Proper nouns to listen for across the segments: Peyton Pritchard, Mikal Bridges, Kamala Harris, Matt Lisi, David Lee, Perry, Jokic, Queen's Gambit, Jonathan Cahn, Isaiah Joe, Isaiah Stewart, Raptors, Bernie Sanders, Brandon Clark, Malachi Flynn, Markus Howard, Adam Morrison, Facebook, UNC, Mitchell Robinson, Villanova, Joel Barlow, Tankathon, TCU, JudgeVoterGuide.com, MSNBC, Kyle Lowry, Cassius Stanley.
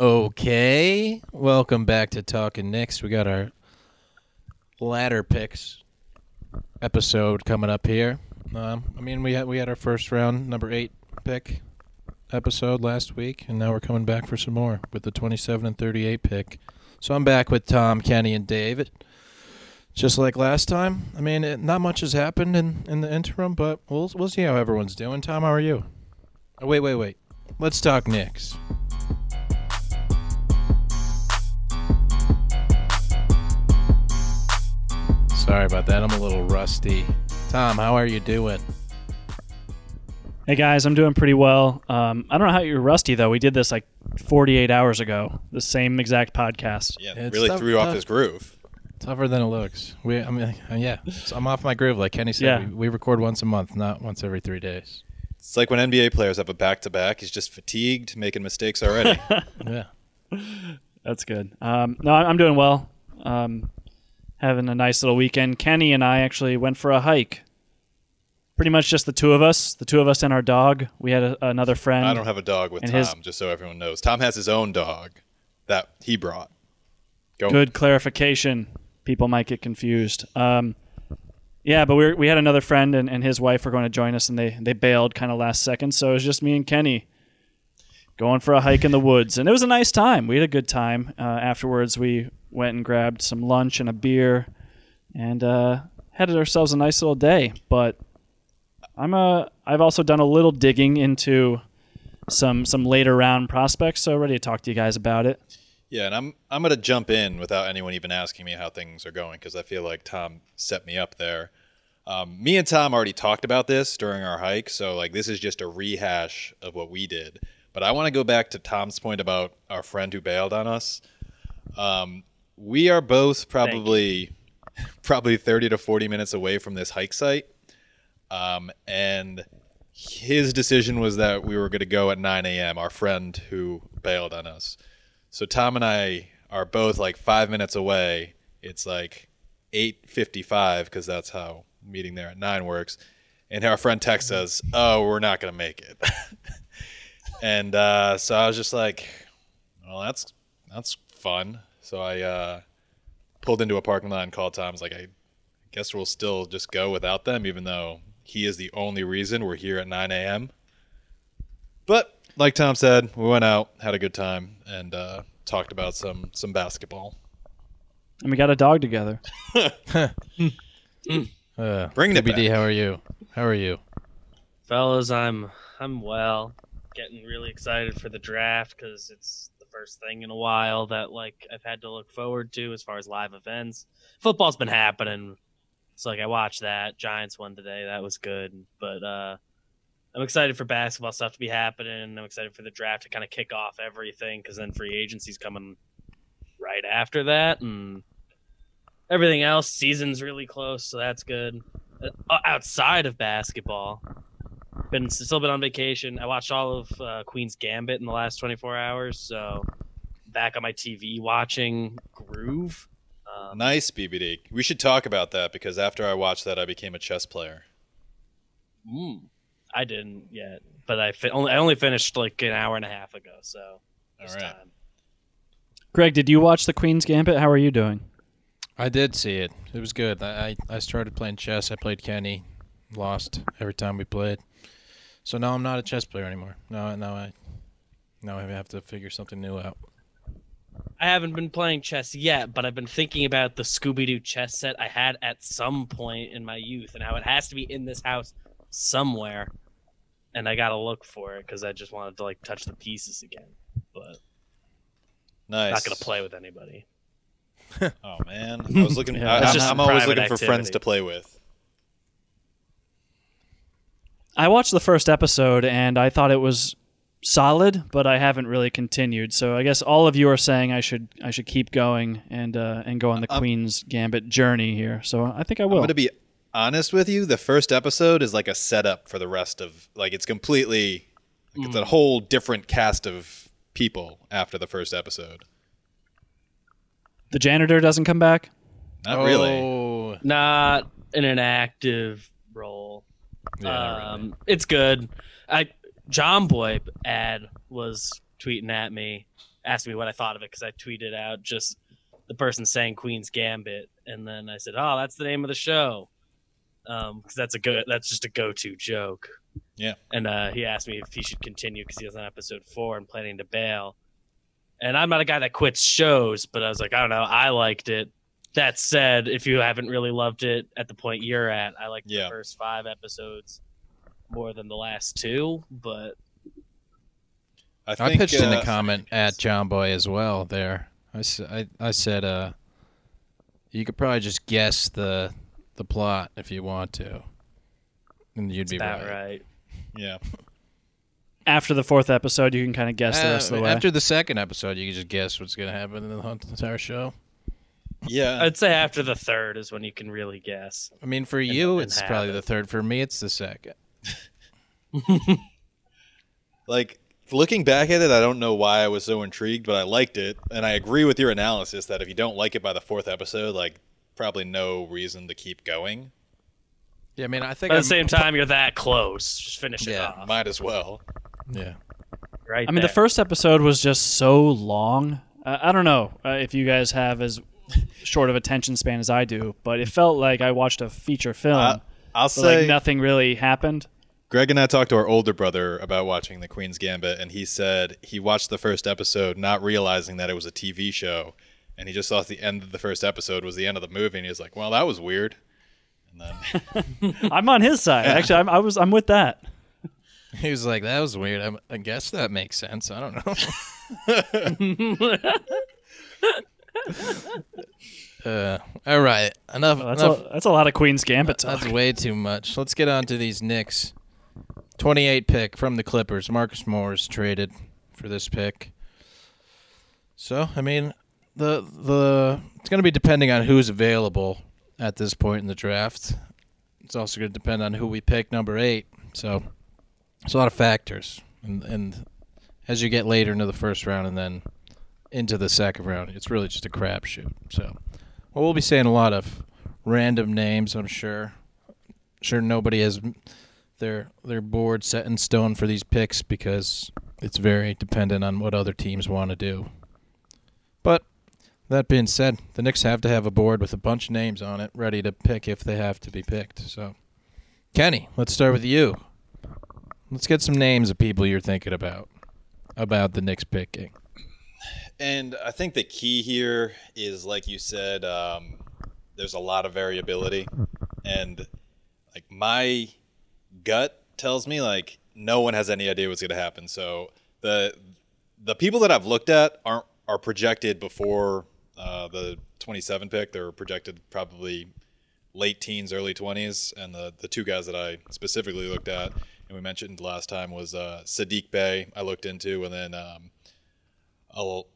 Okay. Welcome back to Talkin' Knicks. We got our ladder picks episode coming up here. We had our first round number 8 pick episode last week, and now we're coming back for some more with the 27 and 38 pick. So I'm back with Tom, Kenny, and David. Just like last time. Not much has happened in the interim, but we'll see how everyone's doing. Tom, how are you? Oh, wait. Let's talk Knicks. Sorry about that. I'm a little rusty. Tom, how are you doing? Hey, guys. I'm doing pretty well. I don't know how you're rusty, though. We did this like 48 hours ago, the same exact podcast. Yeah, it really threw off his groove. Tougher than it looks. So I'm off my groove, like Kenny said. Yeah. We record once a month, not once every 3 days. It's like when NBA players have a back-to-back. He's just fatigued, making mistakes already. Yeah. That's good. No, I'm doing well. Having a nice little weekend. Kenny and I actually went for a hike. Pretty much just the two of us and our dog. We had another friend. I don't have a dog with Tom, just so everyone knows. Tom has his own dog that he brought. Good clarification. People might get confused. Yeah, but we had another friend and his wife were going to join us, and they bailed kind of last second. So it was just me and Kenny going for a hike in the woods. And it was a nice time. We had a good time. Afterwards, we went and grabbed some lunch and a beer and had ourselves a nice little day. But I've also done a little digging into some later round prospects, so ready to talk to you guys about it. Yeah, and I'm going to jump in without anyone even asking me how things are going because I feel like Tom set me up there. Me and Tom already talked about this during our hike, so like this is just a rehash of what we did. But I want to go back to Tom's point about our friend who bailed on us. We are both probably 30 to 40 minutes away from this hike site. And his decision was that we were going to go at 9 a.m., our friend who bailed on us. So Tom and I are both like 5 minutes away. It's like 8:55 because that's how meeting there at 9 works. And our friend texts us, oh, we're not going to make it. And so I was just like, well, that's fun. So I pulled into a parking lot and called Tom. I was like, I guess we'll still just go without them, even though he is the only reason we're here at 9 a.m. But like Tom said, we went out, had a good time, and talked about some basketball. And we got a dog together. Bring it back. BD, how are you? Fellas, I'm well. Getting really excited for the draft because it's the first thing in a while that like I've had to look forward to as far as live events. Football's been happening. It's like I watched that. Giants won today. That was good. But I'm excited for basketball stuff to be happening. I'm excited for the draft to kind of kick off everything because then free agency's coming right after that. And everything else, season's really close, so that's good. Outside of basketball, still been on vacation. I watched all of Queen's Gambit in the last 24 hours, so back on my TV watching Groove. Nice, BBD. We should talk about that because after I watched that, I became a chess player. I didn't yet, but I only finished like an hour and a half ago, so it's all right. Time. Greg, did you watch the Queen's Gambit? How are you doing? I did see it. It was good. I started playing chess. I played Kenny. Lost every time we played. So now I'm not a chess player anymore. Now I have to figure something new out. I haven't been playing chess yet, but I've been thinking about the Scooby-Doo chess set I had at some point in my youth and how it has to be in this house somewhere. And I got to look for it because I just wanted to like touch the pieces again. But nice. Not going to play with anybody. Oh, man. I was looking, yeah, I'm always looking for friends to play with. I watched the first episode, and I thought it was solid, but I haven't really continued. So I guess all of you are saying I should keep going and go on the Queen's Gambit journey here. So I think I will. I'm going to be honest with you. The first episode is like a setup for the rest of, like, it's completely, like, it's a whole different cast of people after the first episode. The janitor doesn't come back? Not really. Not in an active role. Yeah, really. It's good. John Boy ad was tweeting at me, asked me what I thought of it, because I tweeted out just the person saying Queen's Gambit, and then I said, "Oh, that's the name of the show," because that's just a go-to joke. Yeah. And he asked me if he should continue because he was on episode 4 and planning to bail. And I'm not a guy that quits shows, but I was like, I don't know, I liked it. That said, if you haven't really loved it at the point you're at, I liked the first 5 episodes more than the last 2, but I pitched in a comment at John Boy as well there. I said, you could probably just guess the plot if you want to, and you'd be right. Yeah. After the 4th episode, you can kind of guess the rest of the way. After the 2nd episode, you can just guess what's going to happen in the whole entire show. Yeah. I'd say after the 3rd is when you can really guess. I mean, for you, it's probably the 3rd. For me, it's the 2nd. Like, looking back at it, I don't know why I was so intrigued, but I liked it. And I agree with your analysis that if you don't like it by the 4th episode, like, probably no reason to keep going. Yeah, I mean, I think at the same time, you're that close. Just finish it off. Yeah, might as well. Yeah. Right. I mean, the first episode was just so long. I don't know if you guys have as short of attention span as I do, but it felt like I watched a feature film. I'll say, like, nothing really happened. Greg and I talked to our older brother about watching The Queen's Gambit, and he said he watched the first episode not realizing that it was a TV show, and he just thought the end of the first episode was the end of the movie, and he was like, well, that was weird. And then I'm on his side. Actually, I'm with that. He was like, that was weird. I guess that makes sense. I don't know. All right. Enough. Well, that's a lot of Queen's Gambit talk. That's way too much. Let's get on to these Knicks. 28 pick from the Clippers. Marcus Morris traded for this pick. So, I mean, the it's going to be depending on who's available at this point in the draft. It's also going to depend on who we pick number 8. So, it's a lot of factors, and as you get later into the first round and then into the second round, it's really just a crapshoot. So, well, we'll be saying a lot of random names, I'm sure. Sure, nobody has their board set in stone for these picks because it's very dependent on what other teams want to do. But that being said, the Knicks have to have a board with a bunch of names on it ready to pick if they have to be picked. So, Kenny, let's start with you. Let's get some names of people you're thinking about the Knicks picking. And I think the key here is, like you said, there's a lot of variability. And, like, my gut tells me, like, no one has any idea what's going to happen. So the people that I've looked at are projected before the 27 pick. They're projected probably late teens, early 20s. And the 2 guys that I specifically looked at and we mentioned last time was Saddiq Bey, I looked into, and then Aleksej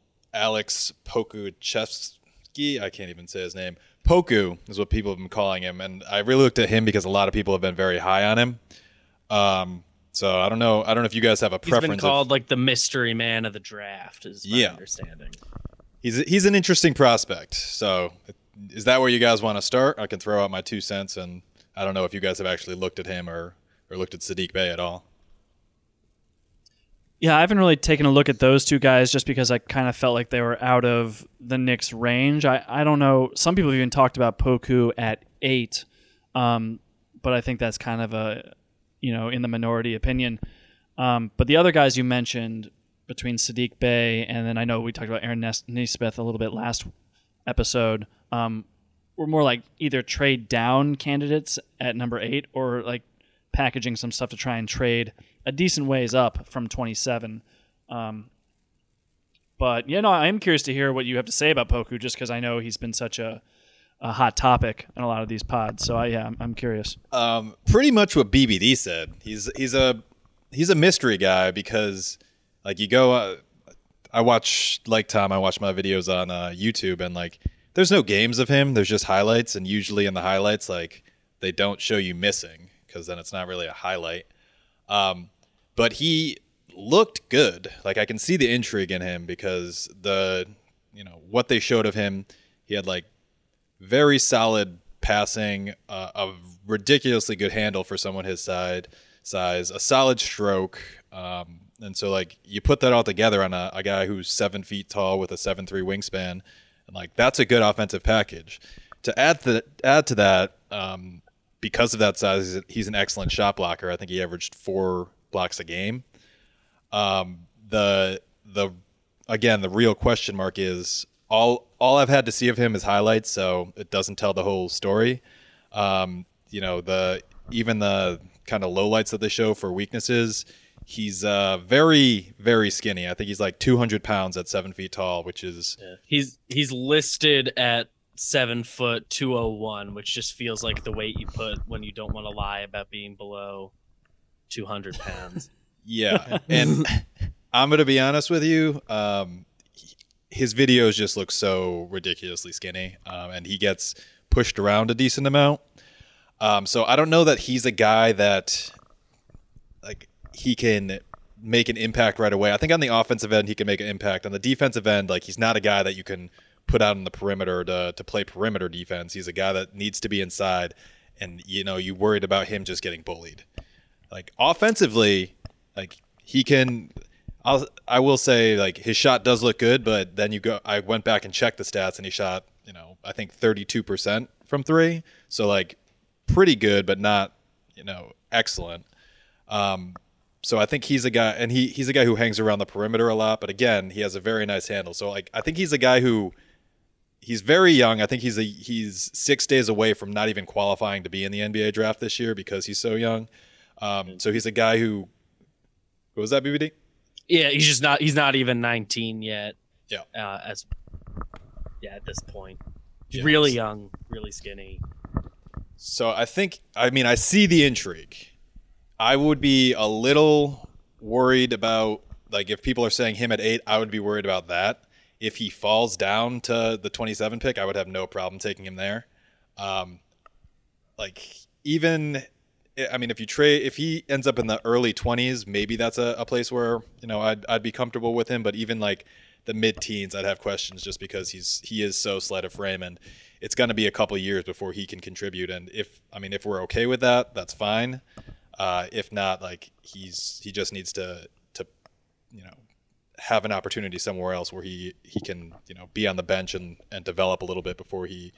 Pokuševski. I can't even say his name. Poku is what people have been calling him, and I really looked at him because a lot of people have been very high on him. So I don't know. I don't know if you guys have a preference. He's been called like the mystery man of the draft, is my understanding. He's an interesting prospect. So is that where you guys want to start? I can throw out my 2 cents, and I don't know if you guys have actually looked at him or looked at Saddiq Bey at all. Yeah, I haven't really taken a look at those 2 guys just because I kind of felt like they were out of the Knicks' range. I don't know. Some people have even talked about Poku at 8, but I think that's kind of a, you know, in the minority opinion. But the other guys you mentioned between Saddiq Bey and then I know we talked about Aaron Nesmith a little bit last episode, were more like either trade down candidates at number 8 or like packaging some stuff to try and trade a decent ways up from 27. But, yeah, no, I am curious to hear what you have to say about Poku just because I know he's been such a hot topic in a lot of these pods. So, I'm curious. Pretty much what BBD said. He's a mystery guy because Like, you go, I watch my videos on YouTube, and like, there's no games of him. There's just highlights, and usually in the highlights, like, they don't show you missing because then it's not really a highlight. But he looked good. Like, I can see the intrigue in him because the, you know, what they showed of him, he had like very solid passing, a ridiculously good handle for someone his size, a solid stroke. And so, like, you put that all together on a guy who's 7 feet tall with a 7'3" wingspan, and like, that's a good offensive package. To add to that, because of that size, he's an excellent shot blocker. I think he averaged 4 blocks a game. The real question mark is all I've had to see of him is highlights, so it doesn't tell the whole story. Even the kind of lowlights that they show for weaknesses, he's very, very skinny. I think he's like 200 pounds at 7 feet tall, which is he's listed at 7 foot 201, which just feels like the weight you put when you don't want to lie about being below 200 pounds. Yeah, and I'm going to be honest with you. His videos just look so ridiculously skinny, and he gets pushed around a decent amount. So I don't know that he's a guy that, like, he can make an impact right away. I think on the offensive end, he can make an impact. On the defensive end, like, he's not a guy that you can put out on the perimeter to play perimeter defense. He's a guy that needs to be inside, and, you know, you worried about him just getting bullied. Like, offensively, like, he can – I will say, like, his shot does look good, but then I went back and checked the stats, and he shot, you know, I think 32% from three. So, like, pretty good, but not, you know, excellent. So I think he's a guy – and he's a guy who hangs around the perimeter a lot, but, again, he has a very nice handle. So, like, I think he's a guy who – he's very young. I think he's 6 days away from not even qualifying to be in the NBA draft this year because he's so young. So he's a guy who – what was that, BBD? Yeah, he's just not. He's not even 19 yet. Yeah. At this point, yeah, really young, really skinny. So I see the intrigue. I would be a little worried about, like, if people are saying him at 8, I would be worried about that. If he falls down to the 27 pick, I would have no problem taking him there. If he ends up in the early 20s, maybe that's a place where, you know, I'd be comfortable with him. But even like the mid-teens, I'd have questions just because he is so slight of frame, and it's going to be a couple of years before he can contribute. And if we're okay with that, that's fine. If not, like, he just needs to you know, have an opportunity somewhere else where he can, you know, be on the bench and develop a little bit before he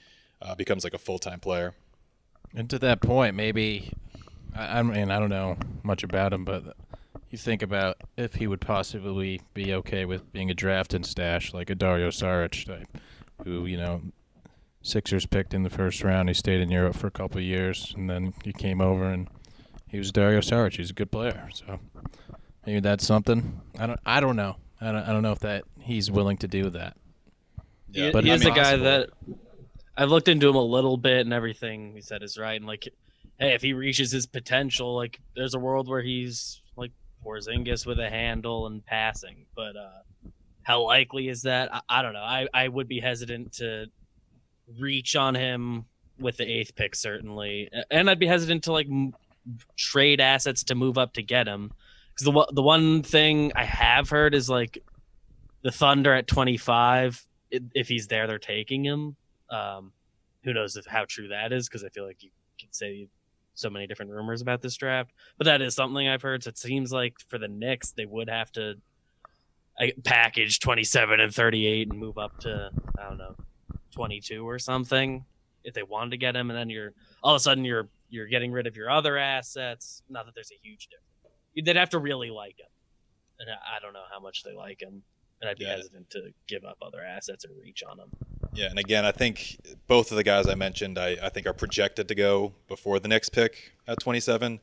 becomes like a full-time player. And to that point, maybe. I mean, I don't know much about him, but you think about if he would possibly be okay with being a draft and stash, like a Dario Saric type, who, you know, Sixers picked in the first round. He stayed in Europe for a couple of years, and then he came over, and he was Dario Saric. He's a good player, so maybe that's something. I don't know. I don't know if that he's willing to do that. Yeah, but he's a guy that I've looked into him a little bit, and everything he said is right, and like. Hey, if he reaches his potential, like, there's a world where he's like Porzingis with a handle and passing, but how likely is that? I don't know. I would be hesitant to reach on him with the 8th pick, certainly, and I'd be hesitant to like trade assets to move up to get him, because the one thing I have heard is like the Thunder at 25, if he's there, they're taking him. Who knows how true that is, because I feel like you can say so many different rumors about this draft, but that is something I've heard. So it seems like for the Knicks, they would have to package 27 and 38 and move up to, I don't know, 22 or something if they wanted to get him. And then you're all of a sudden you're getting rid of your other assets. Not that there's a huge difference. They'd have to really like him, and I don't know how much they like him. And I'd be hesitant to give up other assets or reach on them. Yeah, and again, I think both of the guys I mentioned, I think are projected to go before the next pick at 27.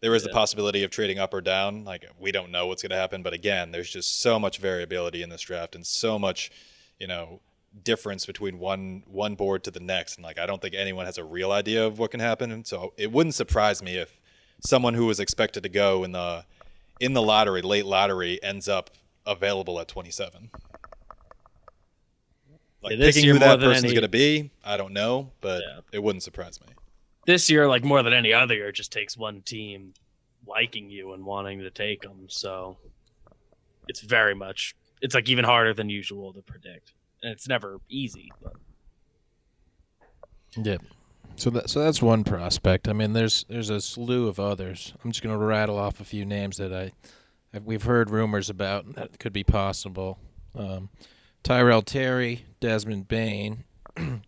There is the possibility of trading up or down. Like, we don't know what's going to happen. But again, there's just so much variability in this draft and so much, you know, difference between one board to the next. And like, I don't think anyone has a real idea of what can happen. And so it wouldn't surprise me if someone who was expected to go in the lottery, late lottery, ends up available at 27. Like picking who that person's going to be, I don't know, but it wouldn't surprise me. This year, like more than any other year, it just takes one team liking you and wanting to take them. So it's very much, it's like even harder than usual to predict. And it's never easy. But. Yeah. So that's one prospect. I mean, there's a slew of others. I'm just going to rattle off a few names that we've heard rumors about that could be possible. Tyrell Terry, Desmond Bain,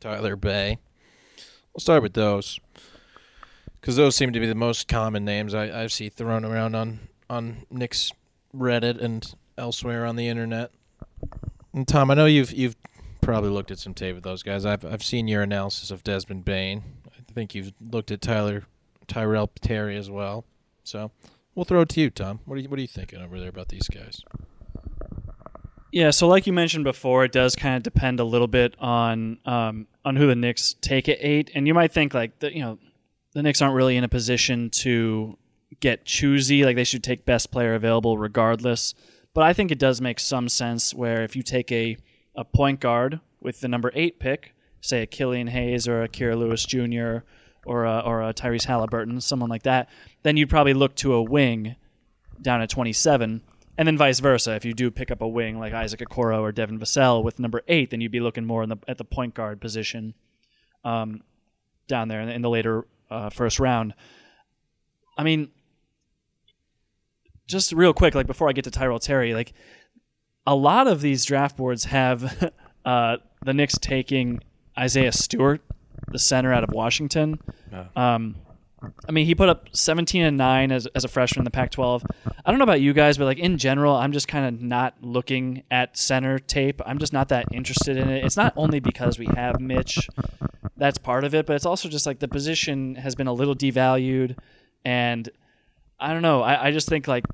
Tyler Bey. We'll start with those because those seem to be the most common names I see thrown around on Nick's Reddit and elsewhere on the internet. And Tom, I know you've probably looked at some tape of those guys. I've seen your analysis of Desmond Bain. I think you've looked at Tyrell Terry as well. So we'll throw it to you, Tom. What are you thinking over there about these guys? Yeah, so like you mentioned before, it does kind of depend a little bit on who the Knicks take at 8. And you might think like the Knicks aren't really in a position to get choosy. Like they should take best player available regardless. But I think it does make some sense where if you take a point guard with the number 8 pick, say a Killian Hayes or a Kira Lewis Jr. or a Tyrese Halliburton, someone like that, then you'd probably look to a wing down at 27, and then vice versa. If you do pick up a wing like Isaac Okoro or Devin Vassell with number 8, then you'd be looking more at the point guard position down there in the later first round. I mean, just real quick, like before I get to Tyrell Terry, like. A lot of these draft boards have the Knicks taking Isaiah Stewart, the center out of Washington. No. I mean, he put up 17 and 9 as a freshman in the Pac-12. I don't know about you guys, but like in general, I'm just kind of not looking at center tape. I'm just not that interested in it. It's not only because we have Mitch, that's part of it, but it's also just like the position has been a little devalued, and I don't know. I just think like.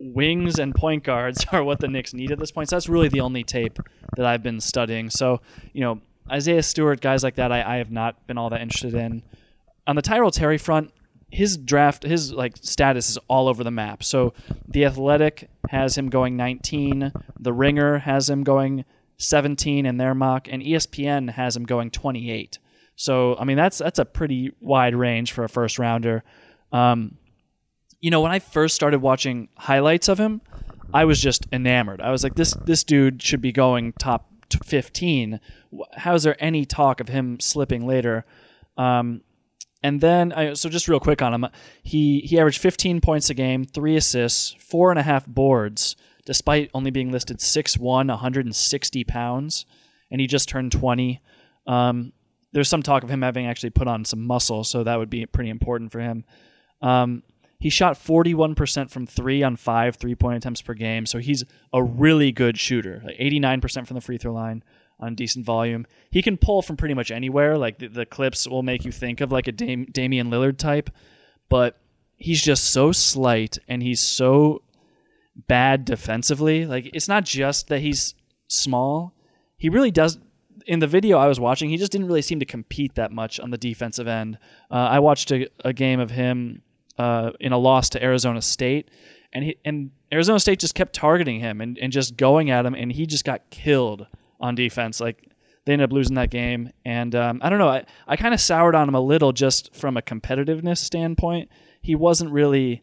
Wings and point guards are what the Knicks need at this point. So that's really the only tape that I've been studying. So, Isaiah Stewart, guys like that, I have not been all that interested in. On the Tyrell Terry front, his status is all over the map. So The Athletic has him going 19. The Ringer has him going 17 in their mock. And ESPN has him going 28. So, I mean, that's a pretty wide range for a first rounder. When I first started watching highlights of him, I was just enamored. I was like, this dude should be going top 15. How is there any talk of him slipping later? So just real quick on him, he averaged 15 points a game, 3 assists, 4.5 boards, despite only being listed 6'1", 160 pounds, and he just turned 20. There's some talk of him having actually put on some muscle, so that would be pretty important for him. He shot 41% from 3 on 5 3-point attempts per game, so he's a really good shooter, like 89% from the free throw line on decent volume. He can pull from pretty much anywhere. Like the clips will make you think of like a Damian Lillard type, but he's just so slight and he's so bad defensively. Like it's not just that he's small. He really does. In the video I was watching, he just didn't really seem to compete that much on the defensive end. I watched a game of him in a loss to Arizona State, and Arizona State just kept targeting him and just going at him, and he just got killed on defense. Like they ended up losing that game, and I don't know. I kind of soured on him a little just from a competitiveness standpoint. He wasn't really,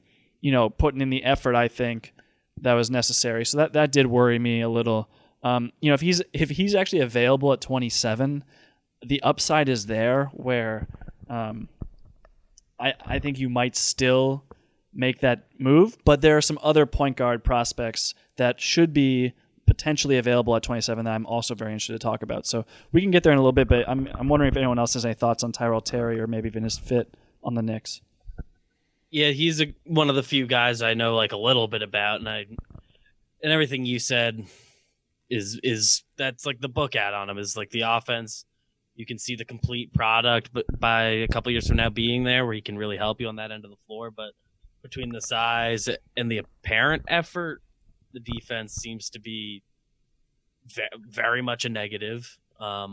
putting in the effort I think that was necessary. So that did worry me a little. If he's actually available at 27, the upside is there where. I think you might still make that move, but there are some other point guard prospects that should be potentially available at 27 that I'm also very interested to talk about. So we can get there in a little bit, but I'm wondering if anyone else has any thoughts on Tyrell Terry or maybe even his fit on the Knicks. Yeah, he's one of the few guys I know like a little bit about, and everything you said is that's like the book ad on him is like the offense. You can see the complete product, but by a couple years from now being there where he can really help you on that end of the floor. But between the size and the apparent effort, the defense seems to be very much a negative. I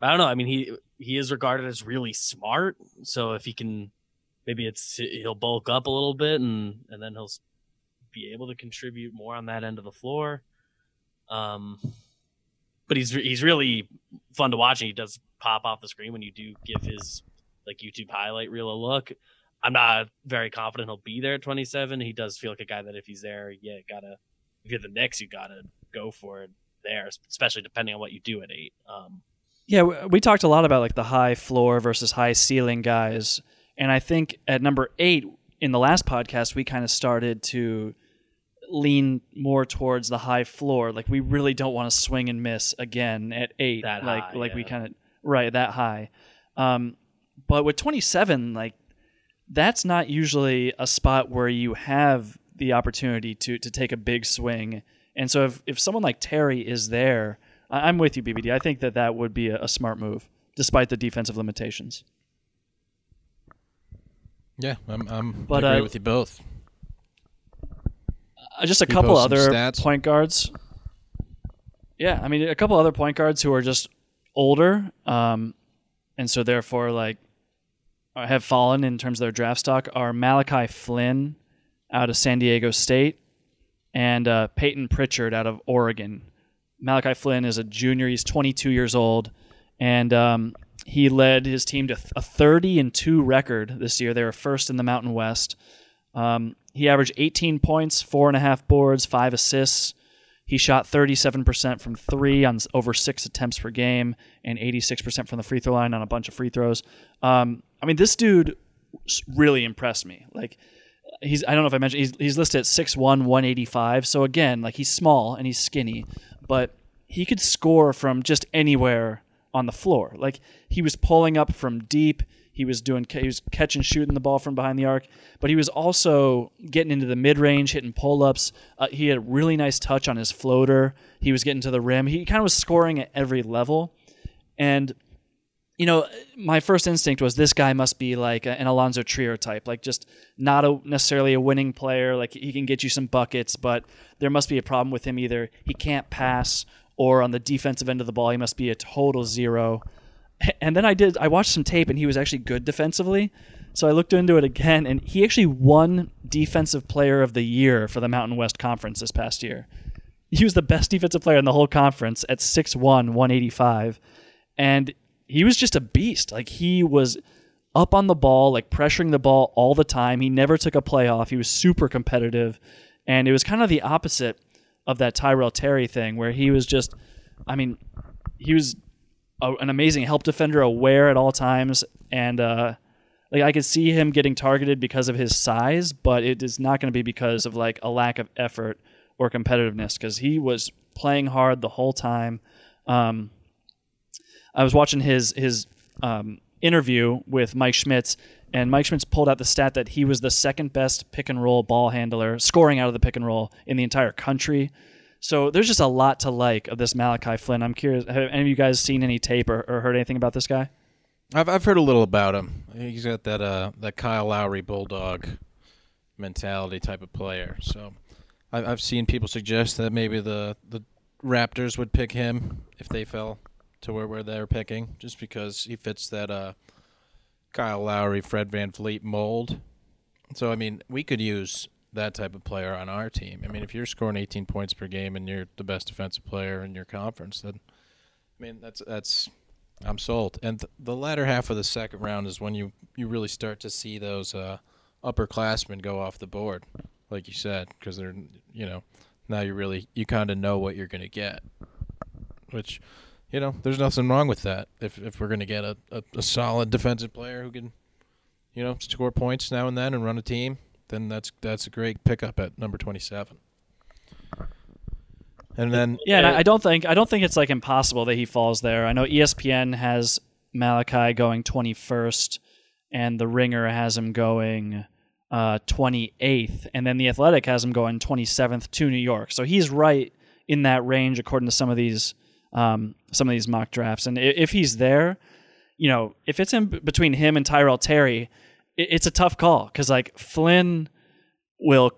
don't know. I mean, he is regarded as really smart. So if he can, maybe he'll bulk up a little bit and then he'll be able to contribute more on that end of the floor. But he's really fun to watch, and he does pop off the screen when you do give his like YouTube highlight reel a look. I'm not very confident he'll be there at 27. He does feel like a guy that if he's there, if you're the Knicks, you gotta go for it there, especially depending on what you do at 8. Yeah, we talked a lot about like the high floor versus high ceiling guys, and I think at number 8 in the last podcast we kind of started to lean more towards the high floor. Like we really don't want to swing and miss again at 8. That like high, we kind of right that high. But with 27, like that's not usually a spot where you have the opportunity to take a big swing. And so if someone like Terry is there, I'm with you, BBD. I think that would be a smart move, despite the defensive limitations. Yeah, I agree with you both. Just a couple other point guards. Yeah, I mean, a couple other point guards who are just older, and so therefore like have fallen in terms of their draft stock are Malachi Flynn out of San Diego State and Peyton Pritchard out of Oregon. Malachi Flynn is a junior. He's 22 years old, and he led his team to a 30-2 record this year. They were first in the Mountain West. He averaged 18 points, 4.5 boards, 5 assists. He shot 37% from 3 on over 6 attempts per game and 86% from the free throw line on a bunch of free throws. I mean, this dude really impressed me. Like, I don't know if I mentioned, he's listed at 6'1", 185. So again, like he's small and he's skinny, but he could score from just anywhere on the floor. Like he was pulling up from deep. He was catch and shooting the ball from behind the arc, but he was also getting into the mid-range, hitting pull-ups. He had a really nice touch on his floater. He was getting to the rim. He kind of was scoring at every level. And, you know, my first instinct was this guy must be like an Alonzo Trier type, like just not necessarily a winning player. Like he can get you some buckets, but there must be a problem with him either. He can't pass, or on the defensive end of the ball, he must be a total zero. And then I watched some tape, and he was actually good defensively. So I looked into it again, and he actually won Defensive Player of the Year for the Mountain West Conference this past year. He was the best defensive player in the whole conference at 6'1", 185. And he was just a beast. Like, he was up on the ball, like pressuring the ball all the time. He never took a play off. He was super competitive. And it was kind of the opposite of that Tyrell Terry thing, where he was just, I mean, he was an amazing help defender, aware at all times, and like I could see him getting targeted because of his size, but it is not going to be because of like a lack of effort or competitiveness, because he was playing hard the whole time. I was watching his interview with Mike Schmitz, and Mike Schmitz pulled out the stat that he was the second best pick and roll ball handler, scoring out of the pick and roll in the entire country. So there's just a lot to like of this Malachi Flynn. I'm curious, have any of you guys seen any tape or heard anything about this guy? I've heard a little about him. He's got that Kyle Lowry bulldog mentality type of player. So I've seen people suggest that maybe the Raptors would pick him if they fell to where they were picking, just because he fits that Kyle Lowry, Fred VanVleet mold. So I mean, we could use that type of player on our team. I mean, if you're scoring 18 points per game and you're the best defensive player in your conference, then I mean, that's I'm sold. And the latter half of the second round is when you really start to see those upperclassmen go off the board, like you said, because they're, you know, now you kind of know what you're going to get, which, you know, there's nothing wrong with that. If we're going to get a solid defensive player who can, you know, score points now and then and run a team, then that's a great pickup at number 27. And then and I don't think it's like impossible that he falls there. I know ESPN has Malachi going 21st, and The Ringer has him going 28th, and then The Athletic has him going 27th to New York. So he's right in that range according to some of these mock drafts. And if he's there, you know, if it's in between him and Tyrell Terry, it's a tough call, because like Flynn will,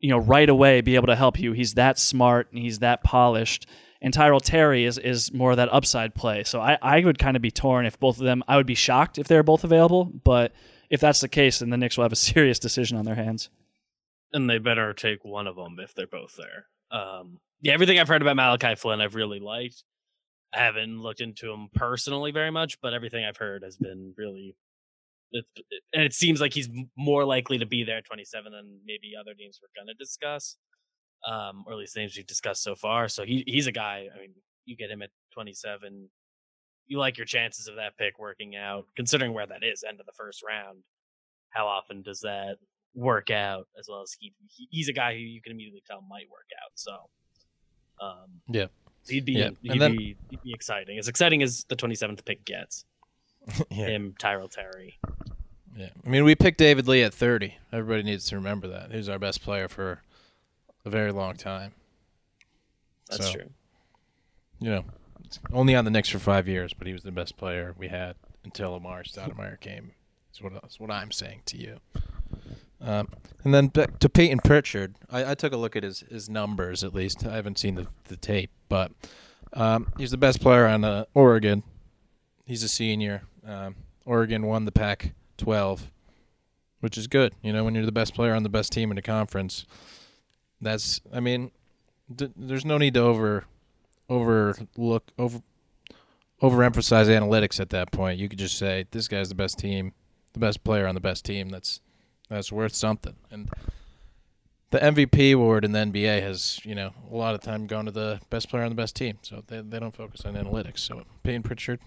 you know, right away be able to help you. He's that smart and he's that polished. And Tyrell Terry is more of that upside play. So I would kind of be torn if both of them. I would be shocked if they're both available. But if that's the case, then the Knicks will have a serious decision on their hands. and they better take one of them if they're both there. Yeah, everything I've heard about Malachi Flynn, I've really liked. I haven't looked into him personally very much, but everything I've heard has been really. And it seems like he's more likely to be there at 27 than maybe other names we're going to discuss, or at least names we've discussed so far. So he's a guy. I mean, you get him at 27, you like your chances of that pick working out, considering where that is, end of the first round. How often does that work out? As well as he's a guy who you can immediately tell might work out. So, yeah, he'd be exciting. As exciting as the 27th pick gets. Yeah. Him, Tyrell Terry. Yeah, I mean, we picked David Lee at 30. Everybody needs to remember that. He was our best player for a very long time. That's true. You know, only on the Knicks for 5 years, but he was the best player we had until Amar Stoudemire came. That's what I'm saying to you. And then back to Peyton Pritchard. I took a look at his numbers, at least. I haven't seen the tape, but he's the best player on Oregon. He's a senior. Oregon won the Pac-12, which is good. You know, when you're the best player on the best team in a conference, that's. I mean, there's no need to overemphasize analytics at that point. You could just say this guy's the best team, the best player on the best team. That's worth something. And the MVP award in the NBA has, you know, a lot of time gone to the best player on the best team. So they don't focus on analytics. So Peyton Pritchard.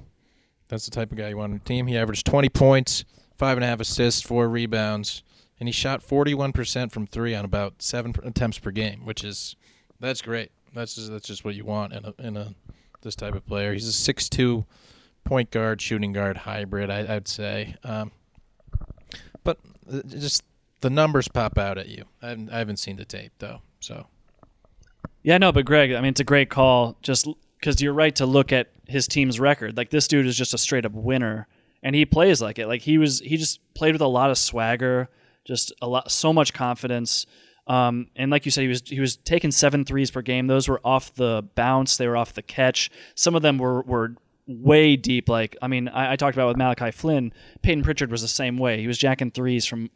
That's the type of guy you want on your team. He averaged 20 points, 5.5 assists, 4 rebounds, and he shot 41% from three on about 7 attempts per game, which is that's great. That's just what you want in a this type of player. He's a 6'2" point guard, shooting guard hybrid, I'd say. But just the numbers pop out at you. I haven't seen the tape though, so. Yeah, no, but Greg, I mean, it's a great call. Just. Because you're right to look at his team's record. Like, this dude is just a straight-up winner, and he plays like it. Like, he just played with a lot of swagger, just so much confidence. And like you said, he was taking 7 threes per game. Those were off the bounce. They were off the catch. Some of them were way deep. Like, I mean, I talked about with Malachi Flynn. Peyton Pritchard was the same way. He was jacking threes from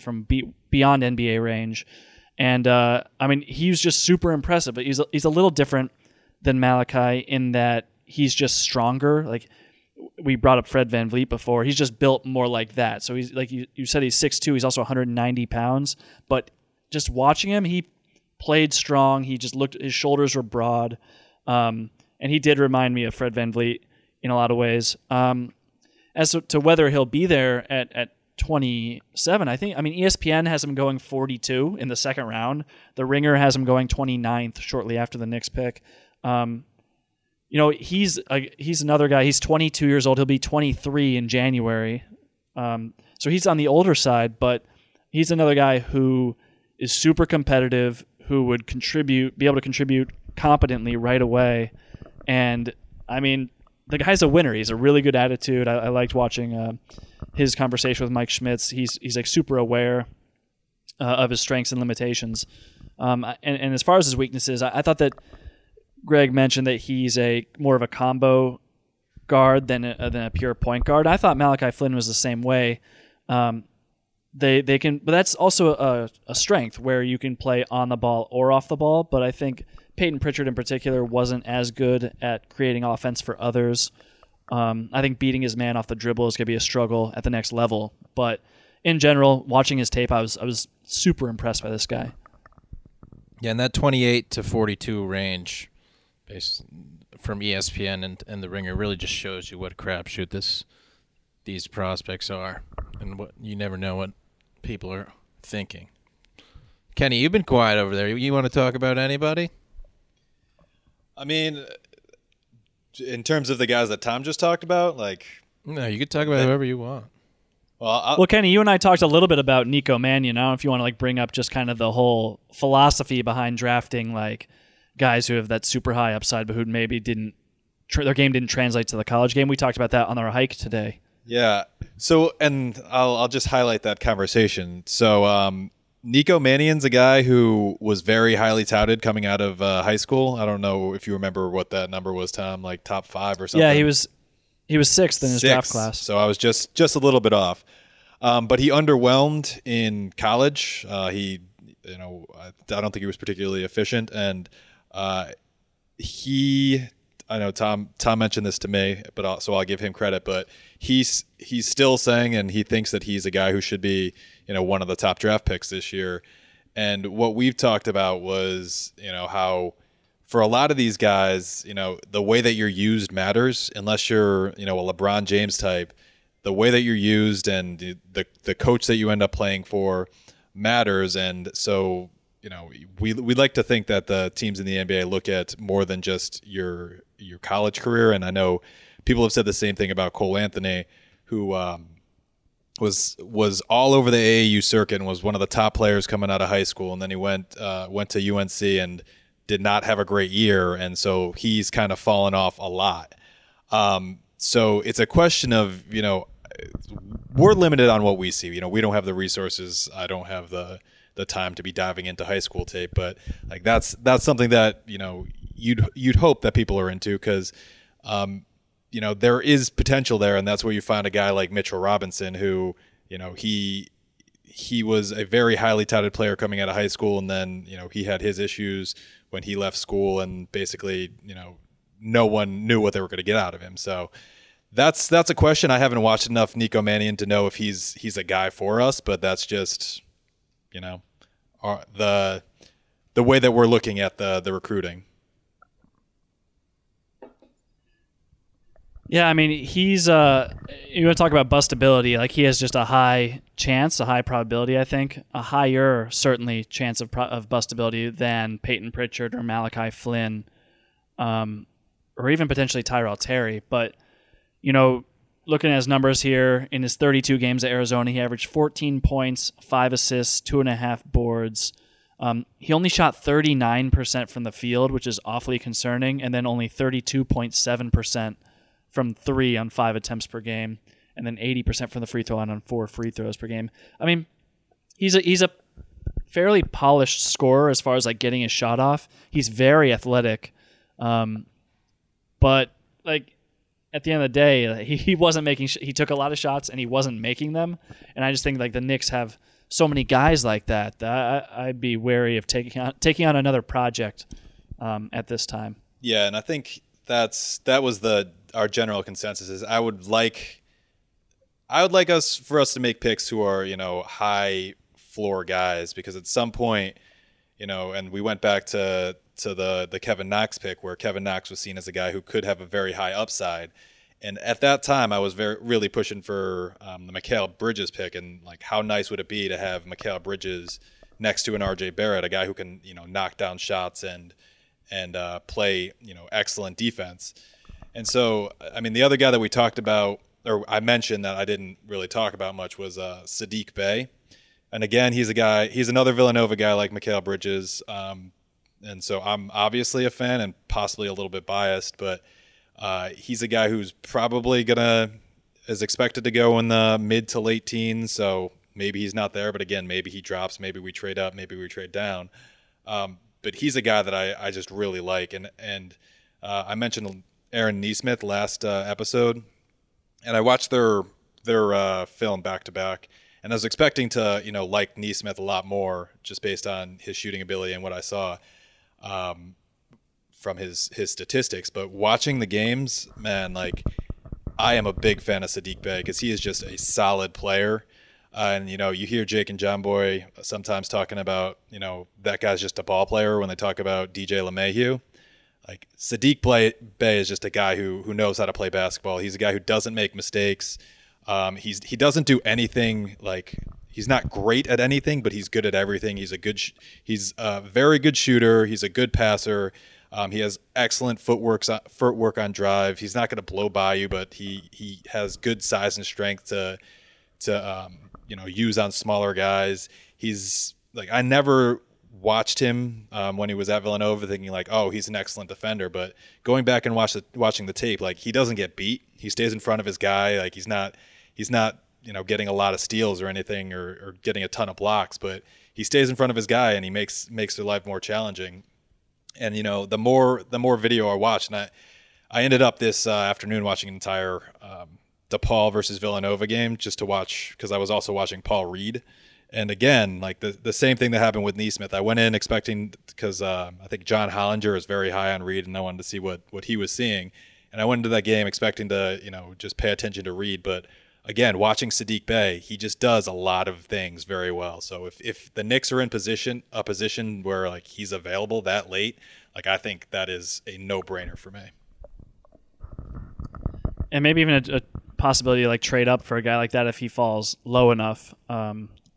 beyond NBA range. And, I mean, he was just super impressive. But he's a little different than Malachi in that he's just stronger. Like, we brought up Fred VanVleet before. He's just built more like that. So he's like you said, he's 6'2". He's also 190 pounds. But just watching him, he played strong. He just looked. His shoulders were broad, and he did remind me of Fred VanVleet in a lot of ways. As to whether he'll be there at 27, I think. I mean, ESPN has him going 42 in the second round. The Ringer has him going 29th shortly after the Knicks pick. You know, he's another guy. He's 22 years old. He'll be 23 in January. So he's on the older side, but he's another guy who is super competitive, who would be able to contribute competently right away. And I mean, the guy's a winner. He's a really good attitude. I liked watching his conversation with Mike Schmitz. He's like super aware of his strengths and limitations. And as far as his weaknesses, I thought that. Greg mentioned that he's a more of a combo guard than a pure point guard. I thought Malachi Flynn was the same way. They can, but that's also a strength where you can play on the ball or off the ball. But I think Peyton Pritchard in particular wasn't as good at creating offense for others. I think beating his man off the dribble is going to be a struggle at the next level. But in general, watching his tape, I was super impressed by this guy. Yeah, in that 28 to 42 range. From ESPN and the Ringer really just shows you what a crapshoot these prospects are, and what you never know what people are thinking. Kenny, you've been quiet over there. You want to talk about anybody? I mean, in terms of the guys that Tom just talked about, like no, you could talk about whoever you want. Well, Kenny, you and I talked a little bit about Nico Mannion. I don't know if you want to like bring up just kind of the whole philosophy behind drafting like. Guys who have that super high upside, but who maybe their game didn't translate to the college game. We talked about that on our hike today. Yeah. So, and I'll just highlight that conversation. So, Nico Mannion's a guy who was very highly touted coming out of high school. I don't know if you remember what that number was, Tom, like top 5 or something. Yeah, he was sixth in his draft class. So I was just a little bit off, but he underwhelmed in college. He you know, I don't think he was particularly efficient. And I know Tom mentioned this to me, but so I'll give him credit. But he's still saying, and he thinks that he's a guy who should be, you know, one of the top draft picks this year. And what we've talked about was, you know, how for a lot of these guys, you know, the way that you're used matters. Unless you're, you know, a LeBron James type, the way that you're used and the coach that you end up playing for matters. And so, you know, we like to think that the teams in the NBA look at more than just your college career. And I know people have said the same thing about Cole Anthony, who was all over the AAU circuit and was one of the top players coming out of high school. And then he went to UNC and did not have a great year. And so he's kind of fallen off a lot. So it's a question of, you know, we're limited on what we see. You know, we don't have the resources. I don't have the time to be diving into high school tape, but like that's something that, you know, you'd hope that people are into, because you know, there is potential there. And that's where you find a guy like Mitchell Robinson, who, you know, he was a very highly touted player coming out of high school. And then, you know, he had his issues when he left school, and basically, you know, no one knew what they were going to get out of him. So that's a question. I haven't watched enough Nico Mannion to know if he's a guy for us, but that's just, you know, the way that we're looking at the recruiting. Yeah, I mean, he's you want to talk about bustability? Like, he has just a high chance, a high probability, I think, a higher certainly chance of bustability than Peyton Pritchard or Malachi Flynn, or even potentially Tyrell Terry. But, you know, looking at his numbers here, in his 32 games at Arizona, he averaged 14 points, 5 assists, 2.5 boards. He only shot 39% from the field, which is awfully concerning, and then only 32.7% from 3 on 5 attempts per game, and then 80% from the free throw line on 4 free throws per game. I mean, he's a fairly polished scorer as far as like getting his shot off. He's very athletic, but like at the end of the day, he wasn't making. He took a lot of shots and he wasn't making them. And I just think like the Knicks have so many guys like that that I'd be wary of taking on another project at this time. Yeah, and I think that was our general consensus is I would like us to make picks who are, you know, high floor guys, because at some point, you know, and we went back to the Kevin Knox pick, where Kevin Knox was seen as a guy who could have a very high upside. And at that time I was really pushing for the Mikal Bridges pick, and like how nice would it be to have Mikal Bridges next to an RJ Barrett, a guy who can, you know, knock down shots and play, you know, excellent defense. And so, I mean, the other guy that we talked about, or I mentioned that I didn't really talk about much, was Saddiq Bey. And again, he's another Villanova guy like Mikal Bridges. And so I'm obviously a fan and possibly a little bit biased, but he's a guy who's probably is expected to go in the mid to late teens. So maybe he's not there, but again, maybe he drops, maybe we trade up, maybe we trade down. But he's a guy that I just really like. And I mentioned Aaron Nesmith last episode, and I watched their film back to back, and I was expecting to, you know, like Nesmith a lot more just based on his shooting ability and what I saw from his statistics. But watching the games, man, like I am a big fan of Saddiq Bey because he is just a solid player. And, you know, you hear Jake and John Boy sometimes talking about, you know, that guy's just a ball player when they talk about DJ LeMahieu. Like Saddiq Bey is just a guy who knows how to play basketball. He's a guy who doesn't make mistakes. He doesn't do anything, like he's not great at anything, but he's good at everything. He's a very good shooter. He's a good passer. He has excellent footwork on drive. He's not going to blow by you, but he has good size and strength to you know, use on smaller guys. He's like, I never watched him when he was at Villanova thinking like, oh, he's an excellent defender, but going back and watching the tape, like he doesn't get beat. He stays in front of his guy. Like he's not, you know, getting a lot of steals or anything or getting a ton of blocks, but he stays in front of his guy and he makes their life more challenging. And, you know, the more video I watched, and I ended up this afternoon watching an entire DePaul versus Villanova game just to watch, because I was also watching Paul Reed. And again, like the same thing that happened with Nesmith. I went in expecting, because I think John Hollinger is very high on Reed, and I wanted to see what he was seeing. And I went into that game expecting to, you know, just pay attention to Reed. But again, watching Saddiq Bey, he just does a lot of things very well. So if the Knicks are in a position where like he's available that late, like I think that is a no-brainer for me. And maybe even a possibility to like trade up for a guy like that if he falls low enough.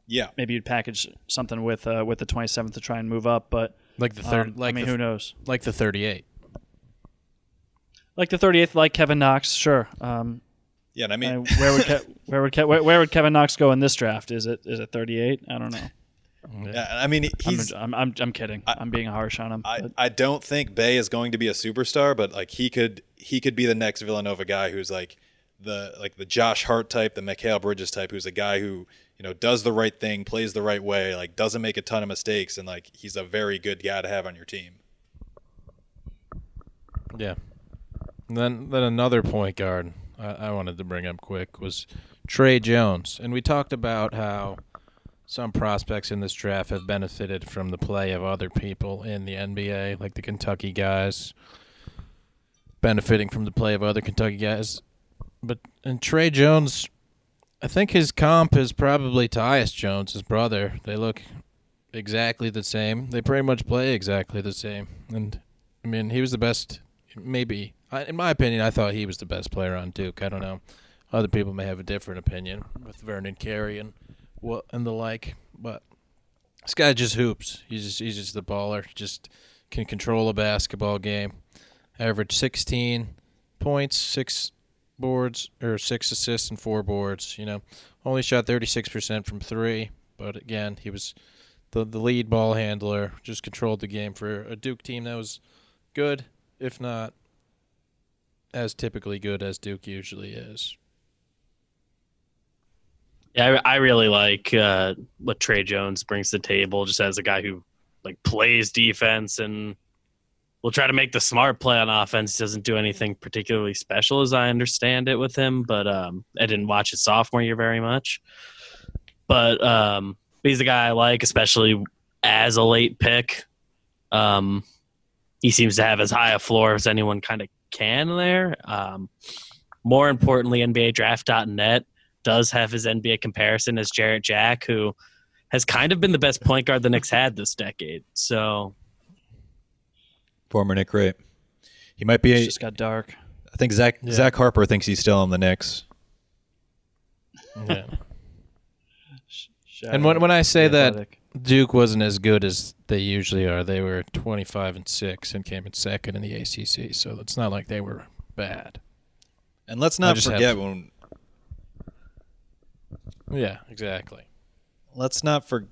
Yeah, maybe you'd package something with the 27th to try and move up, but like the third, who knows? Like the 38th, like Kevin Knox, sure. Yeah, and I mean, where would Kevin Knox go in this draft? Is it 38? I don't know. Yeah, I mean, I'm kidding. I'm being harsh on him. I don't think Bey is going to be a superstar, but like he could be the next Villanova guy who's like the Josh Hart type, the Mikal Bridges type, who's a guy who, you know, does the right thing, plays the right way, like doesn't make a ton of mistakes, and like he's a very good guy to have on your team. Yeah. And then another point guard I wanted to bring up quick was Tre Jones. And we talked about how some prospects in this draft have benefited from the play of other people in the NBA, like the Kentucky guys benefiting from the play of other Kentucky guys. And Tre Jones, I think his comp is probably Tyus Jones, his brother. They look exactly the same. They pretty much play exactly the same. And, I mean, he was the best, maybe. In my opinion, I thought he was the best player on Duke. I don't know. Other people may have a different opinion with Vernon Carey and the like. But this guy just hoops. He's just the baller. Just can control a basketball game. Averaged 16 points, 6 boards, or 6 assists and 4 boards. You know, only shot 36% from 3. But again, he was the lead ball handler. Just controlled the game for a Duke team that was good, if not as typically good as Duke usually is. Yeah, I really like what Tre Jones brings to the table, just as a guy who like plays defense and will try to make the smart play on offense. He doesn't do anything particularly special, as I understand it, with him. But I didn't watch his sophomore year very much. But he's a guy I like, especially as a late pick. He seems to have as high a floor as anyone kind of can there. More importantly, NBADraft.net does have his NBA comparison as Jarrett Jack, who has kind of been the best point guard the Knicks had this decade. So, former Nick Rape. He might be. Just got dark. I think Zach Harper thinks he's still on the Knicks. Yeah. And when I say that Duke wasn't as good as they usually are, they were 25-6 and came in second in the ACC. So it's not like they were bad. And let's not forget when. Yeah, exactly. Let's not forget.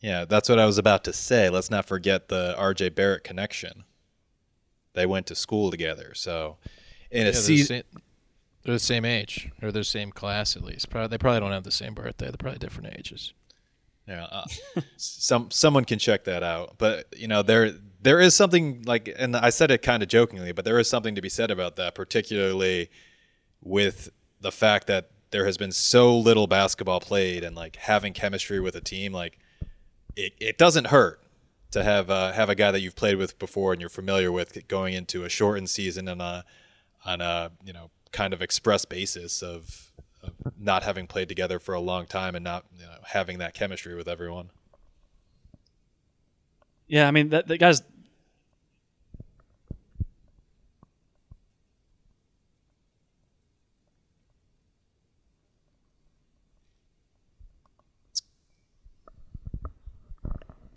Yeah, that's what I was about to say. Let's not forget the RJ Barrett connection. They went to school together, so in a season. They're the same age, or they're the same class at least. They probably don't have the same birthday. They're probably different ages. Yeah, someone can check that out. But you know, there is something like, and I said it kind of jokingly, but there is something to be said about that, particularly with the fact that there has been so little basketball played, and like having chemistry with a team, like it doesn't hurt to have a guy that you've played with before and you're familiar with going into a shortened season and on a you know, kind of express basis of not having played together for a long time and not, you know, having that chemistry with everyone. Yeah, I mean, that guys.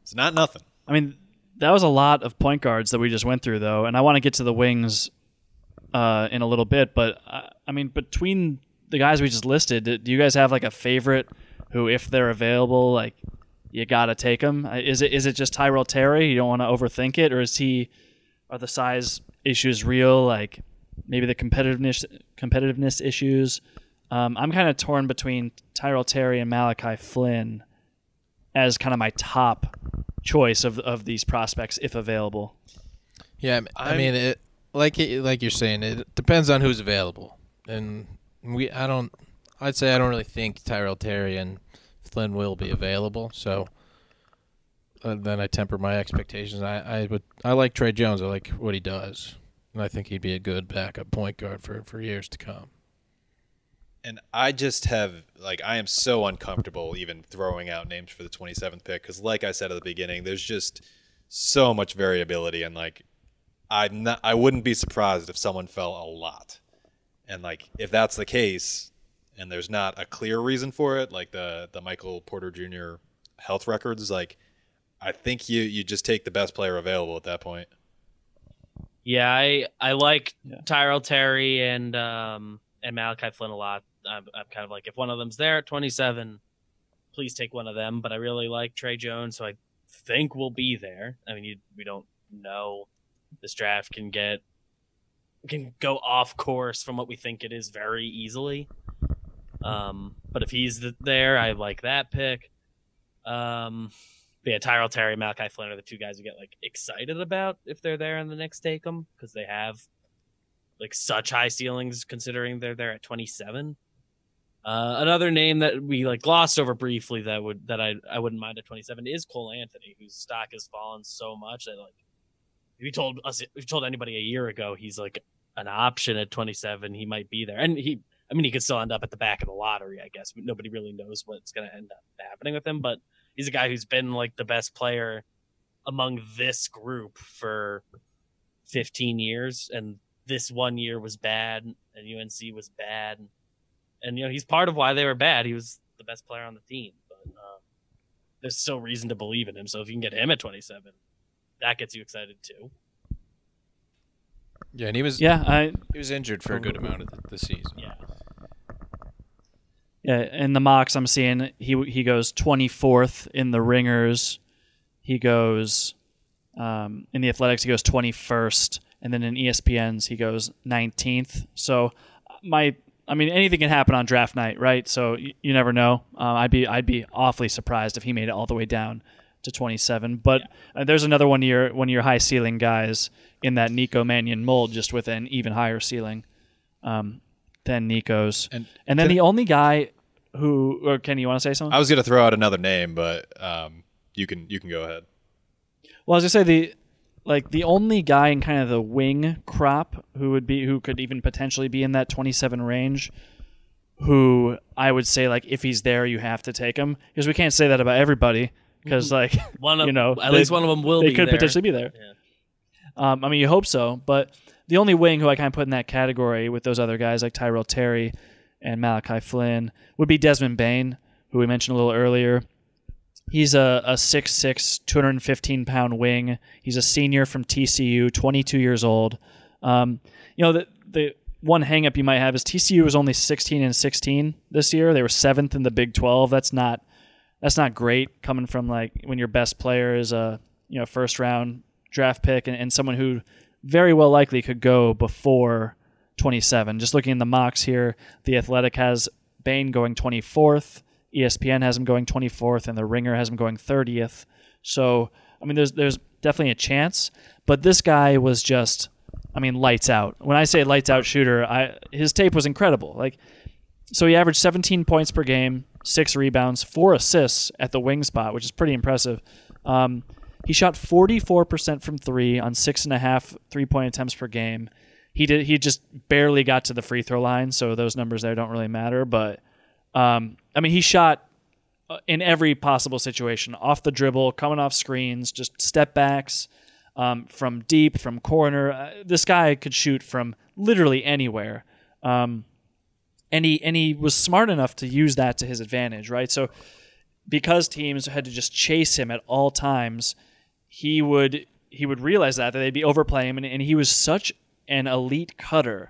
It's not nothing. I mean, that was a lot of point guards that we just went through, though, and I want to get to the wings in a little bit, but I mean, between the guys we just listed, do you guys have like a favorite who, if they're available, like you gotta take them? Is it just Tyrell Terry? You don't want to overthink it, or are the size issues real? Like maybe the competitiveness issues. I'm kind of torn between Tyrell Terry and Malachi Flynn as kind of my top choice of these prospects if available. Yeah, I mean it. Like you're saying, it depends on who's available, and I don't I'd say I don't really think Tyrell Terry and Flynn will be available, so then I temper my expectations. I like Tre Jones. I like what he does, and I think he'd be a good backup point guard for years to come. And I just have, like, I am so uncomfortable even throwing out names for the 27th pick because, like I said at the beginning, there's just so much variability, and, like, I wouldn't be surprised if someone fell a lot. And, like, if that's the case and there's not a clear reason for it, like the Michael Porter Jr. health records, like, I think you just take the best player available at that point. Yeah, I like Tyrell Terry and Malachi Flynn a lot. I'm kind of like, if one of them's there at 27, please take one of them. But I really like Tre Jones, so I think we'll be there. I mean, we don't know. This draft can go off course from what we think it is very easily. But if he's there, I like that pick. Yeah, Tyrell Terry, Malachi Flynn are the two guys who get, like, excited about if they're there in the next take them, because they have, like, such high ceilings considering they're there at 27. Another name that we, like, glossed over briefly that I wouldn't mind at 27 is Cole Anthony, whose stock has fallen so much that, like, if you told anybody a year ago he's, like, an option at 27, he might be there. And he could still end up at the back of the lottery, I guess. Nobody really knows what's going to end up happening with him, but he's a guy who's been, like, the best player among this group for 15 years, and this one year was bad, and UNC was bad. And, you know, he's part of why they were bad. He was the best player on the team. But there's still reason to believe in him, so if you can get him at 27, that gets you excited too. Yeah, and he was injured for a good amount of the season. Yeah. Yeah, in the mocks I'm seeing, he goes 24th in the Ringers. He goes in the Athletics. He goes 21st, and then in ESPN's he goes 19th. So anything can happen on draft night, right? So you never know. I'd be awfully surprised if he made it all the way down to 27. But yeah, there's another one year high ceiling guys in that Nico Mannion mold, just with an even higher ceiling than Nico's. And then the only guy who, or Kenny, you want to say something? I was going to throw out another name, but you can go ahead. Well, as I say, the only guy in kind of the wing crop who could even potentially be in that 27 range, who I would say, like, if he's there, you have to take him, because we can't say that about everybody, because, like, one of, you know, at least one of them will. They be could there. Potentially be there. Yeah. I mean, you hope so, but the only wing who I kind of put in that category with those other guys like Tyrell Terry and Malachi Flynn would be Desmond Bain, who we mentioned a little earlier. He's a 6'6", 215-pound wing. He's a senior from TCU, 22 years old. You know, the one hang-up you might have is TCU was only 16-16 this year. They were 7th in the Big 12. That's not great coming from, like, when your best player is a, you know, first-round draft pick and someone who very well likely could go before 27. Just looking in the mocks here, The Athletic has Bain going 24th, ESPN has him going 24th, and The Ringer has him going 30th. So, I mean, there's definitely a chance, but this guy was just, I mean, lights out. When I say lights out shooter, his tape was incredible. Like, so he averaged 17 points per game, 6 rebounds, 4 assists at the wing spot, which is pretty impressive. He shot 44% from 3 on 6.5 3-point attempts per game. He just barely got to the free throw line, so those numbers there don't really matter. But I mean, he shot in every possible situation: off the dribble, coming off screens, just step backs, from deep, from corner. This guy could shoot from literally anywhere. And he was smart enough to use that to his advantage, right? So because teams had to just chase him at all times, he would realize that they'd be overplaying him, and he was such an elite cutter.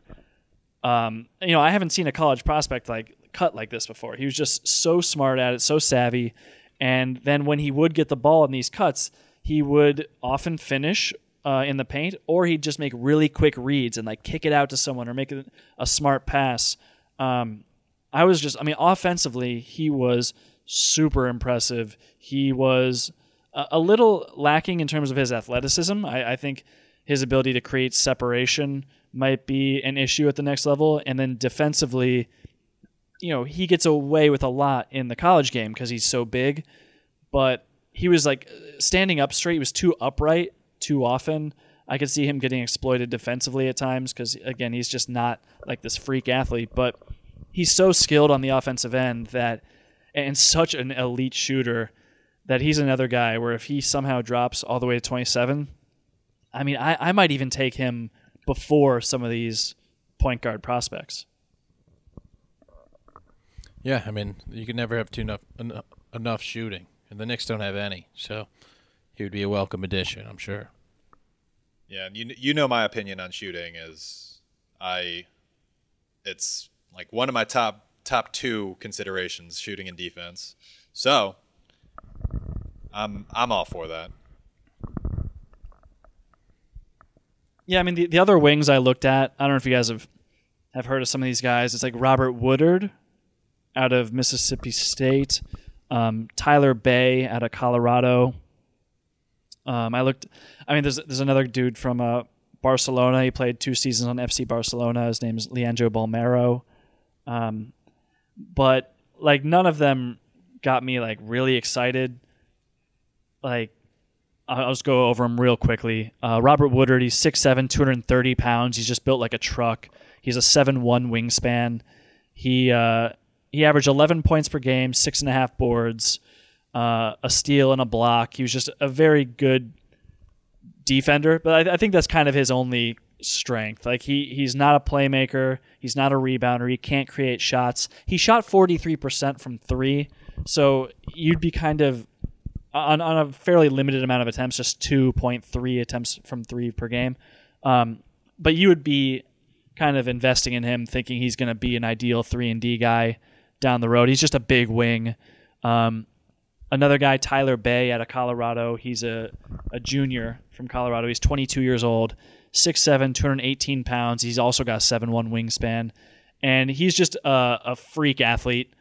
You know, I haven't seen a college prospect like cut like this before. He was just so smart at it, so savvy. And then when he would get the ball in these cuts, he would often finish in the paint, or he'd just make really quick reads and, like, kick it out to someone or make a smart pass. Offensively, he was super impressive. He was a little lacking in terms of his athleticism. I think his ability to create separation might be an issue at the next level. And then defensively, you know, he gets away with a lot in the college game because he's so big, but he was like standing up straight. He was too upright too often. I could see him getting exploited defensively at times because, again, he's just not like this freak athlete, but he's so skilled on the offensive end that, and such an elite shooter, that he's another guy where if he somehow drops all the way to 27, I mean, I might even take him before some of these point guard prospects. Yeah, I mean, you can never have enough shooting, and the Knicks don't have any, so he would be a welcome addition, I'm sure. Yeah, and you know my opinion on shooting is it's like one of my top two considerations, shooting and defense. So I'm all for that. Yeah, I mean the other wings I looked at, I don't know if you guys have heard of some of these guys. It's like Robert Woodard out of Mississippi State, Tyler Bey out of Colorado. There's another dude from Barcelona. He played 2 seasons on FC Barcelona. His name is Leandro Balmero. But like none of them got me like really excited. Like I'll just go over him real quickly. Robert Woodard, he's 6'7", 230 pounds. He's just built like a truck. He's a 7'1 wingspan. He averaged 11 points per game, 6.5 boards, a steal and a block. He was just a very good defender, but I think that's kind of his only strength. Like he's not a playmaker. He's not a rebounder. He can't create shots. He shot 43% from 3, so you'd be kind of on a fairly limited amount of attempts, just 2.3 attempts from 3 per game. But you would be kind of investing in him, thinking he's going to be an ideal 3-and-D guy down the road. He's just a big wing. Another guy, Tyler Bey out of Colorado. He's a junior from Colorado. He's 22 years old, 6'7", 218 pounds. He's also got a 7'1 wingspan. And he's just a freak athlete.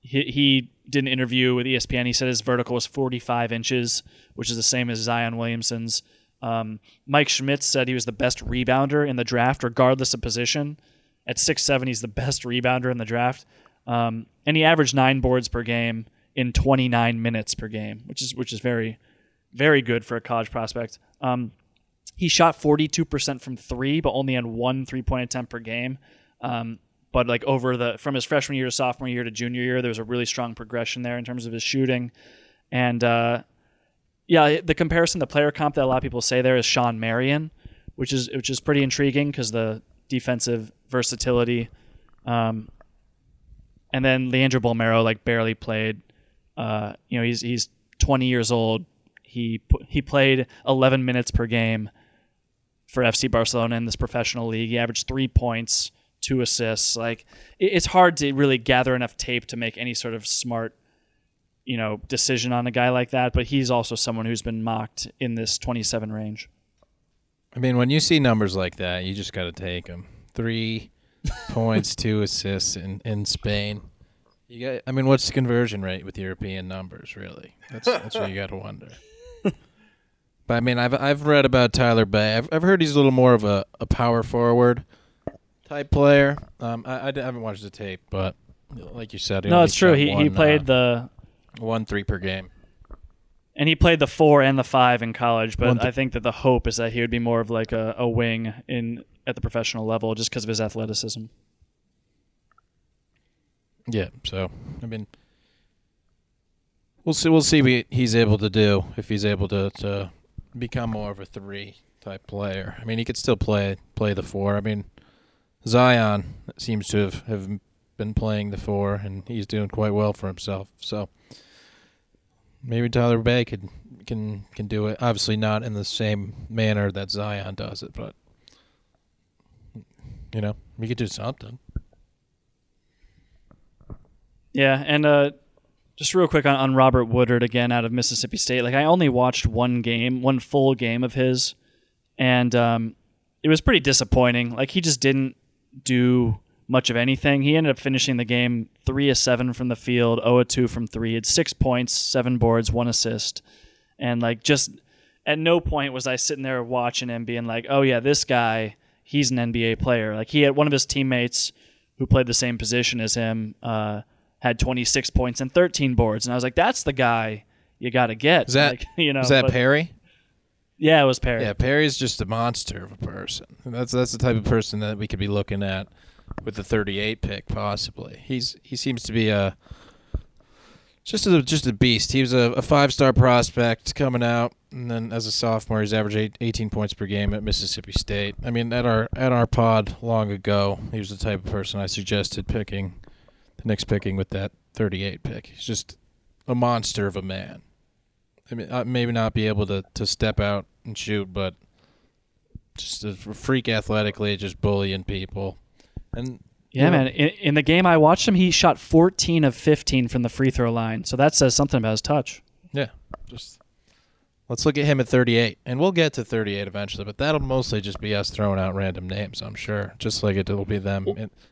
He did an interview with ESPN. He said his vertical was 45 inches, which is the same as Zion Williamson's. Mike Schmitz said he was the best rebounder in the draft, regardless of position. At 6'7", he's the best rebounder in the draft. And he averaged 9 boards per game in 29 minutes per game, which is very, very good for a college prospect. He shot 42% from 3, but only had 1 3-point attempt per game. But like from his freshman year to sophomore year to junior year, there was a really strong progression there in terms of his shooting. And the comparison, the player comp that a lot of people say there is Sean Marion, which is pretty intriguing because the defensive versatility. And then Leandro Balmero like barely played. He's 20 years old. He played 11 minutes per game for FC Barcelona in this professional league. He averaged 3 points, 2 assists. Like it's hard to really gather enough tape to make any sort of smart, decision on a guy like that. But he's also someone who's been mocked in this 27 range. I mean, when you see numbers like that, you just got to take them. 3 points, 2 assists in Spain. What's the conversion rate with European numbers, really? That's what you got to wonder. But I mean, I've read about Tyler Bey. I've heard he's a little more of a power forward type player. I haven't watched the tape, but like you said, no, it's true. He played the 1 3 per game, and he played the 4 and the 5 in college. But I think that the hope is that he would be more of like a wing at the professional level, just because of his athleticism. Yeah, so I mean, we'll see what he's able to do if he's able to become more of a 3 type player. I mean, he could still play the 4. I mean, Zion seems to have been playing the 4, and he's doing quite well for himself. So maybe Tyler Bey can do it. Obviously, not in the same manner that Zion does it, but he could do something. Yeah, and just real quick on Robert Woodard again out of Mississippi State. Like I only watched one full game of his, and it was pretty disappointing. Like he just didn't do much of anything. He ended up finishing the game 3 of 7 from the field, 0 of 2 from 3. He had 6 points, 7 boards, 1 assist, and like just at no point was I sitting there watching him being like, oh yeah, this guy, he's an NBA player. Like he had one of his teammates who played the same position as him, had 26 points and 13 boards. And I was like, that's the guy you got to get. Is that, like, you know, is that Perry? Yeah, it was Perry. Yeah, Perry's just a monster of a person. And that's the type of person that we could be looking at with the 38 pick, possibly. He seems to be a just a beast. He was a five-star prospect coming out, and then as a sophomore, he's averaged 18 points per game at Mississippi State. I mean, at our pod long ago, he was the type of person I suggested picking, the Knicks picking with that 38 pick. He's just a monster of a man. I mean, I maybe not be able to step out and shoot, but just a freak athletically, just bullying people. And yeah, man, in the game I watched him, he shot 14 of 15 from the free throw line. So that says something about his touch. Yeah, just let's look at him at 38, and we'll get to 38 eventually. But that'll mostly just be us throwing out random names, I'm sure. Just like it'll be them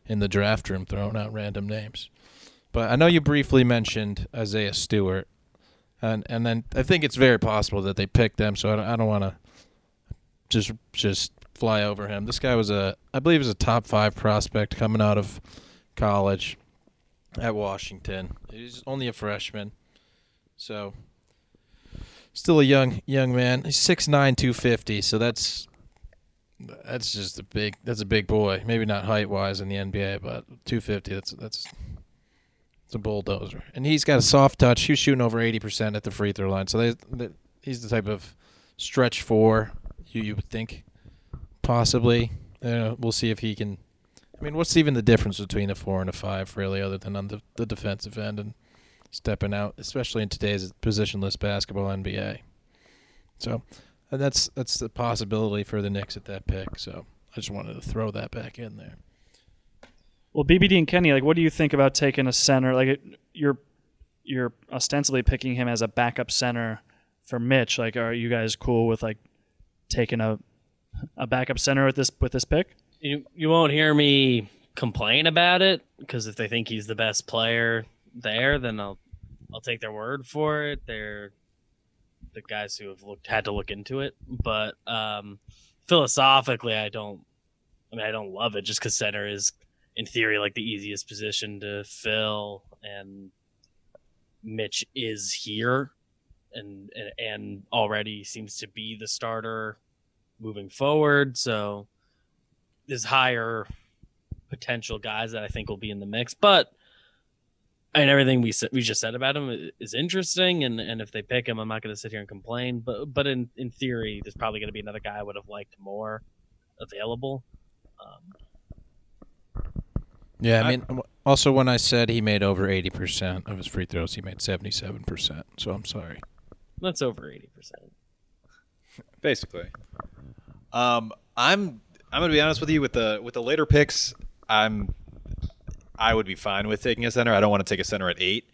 in the draft room throwing out random names. But I know you briefly mentioned Isaiah Stewart. And then I think it's very possible that they picked them, so I don't want to just fly over him. This guy was I believe he was a top 5 prospect coming out of college at Washington. He's only a freshman, so still a young man. He's 6'9", 250, so that's just a big boy. Maybe not height wise in the NBA, but 250. That's a bulldozer, and he's got a soft touch. He was shooting over 80% at the free throw line, so he's the type of stretch four you would think possibly. We'll see if he can. I mean, what's even the difference between a 4 and a 5, really, other than on the defensive end and stepping out, especially in today's positionless basketball NBA? So, and that's the possibility for the Knicks at that pick. So, I just wanted to throw that back in there. Well, BBD and Kenny, like, what do you think about taking a center? Like, you're ostensibly picking him as a backup center for Mitch. Like, are you guys cool with like taking a backup center with this pick? You won't hear me complain about it, because if they think he's the best player there, then I'll take their word for it. They're the guys who have had to look into it, but philosophically, I don't love it, just because center is, in theory, like the easiest position to fill, and Mitch is here and already seems to be the starter moving forward. So there's higher potential guys that I think will be in the mix, but I mean, everything we just said about him is interesting. And if they pick him, I'm not going to sit here and complain, but in theory, there's probably going to be another guy I would have liked more available. Yeah, I mean, also when I said he made over 80% of his free throws, he made 77%, so I'm sorry. That's over 80%. Basically. I'm going to be honest with you, with the later picks, I would be fine with taking a center. I don't want to take a center at 8.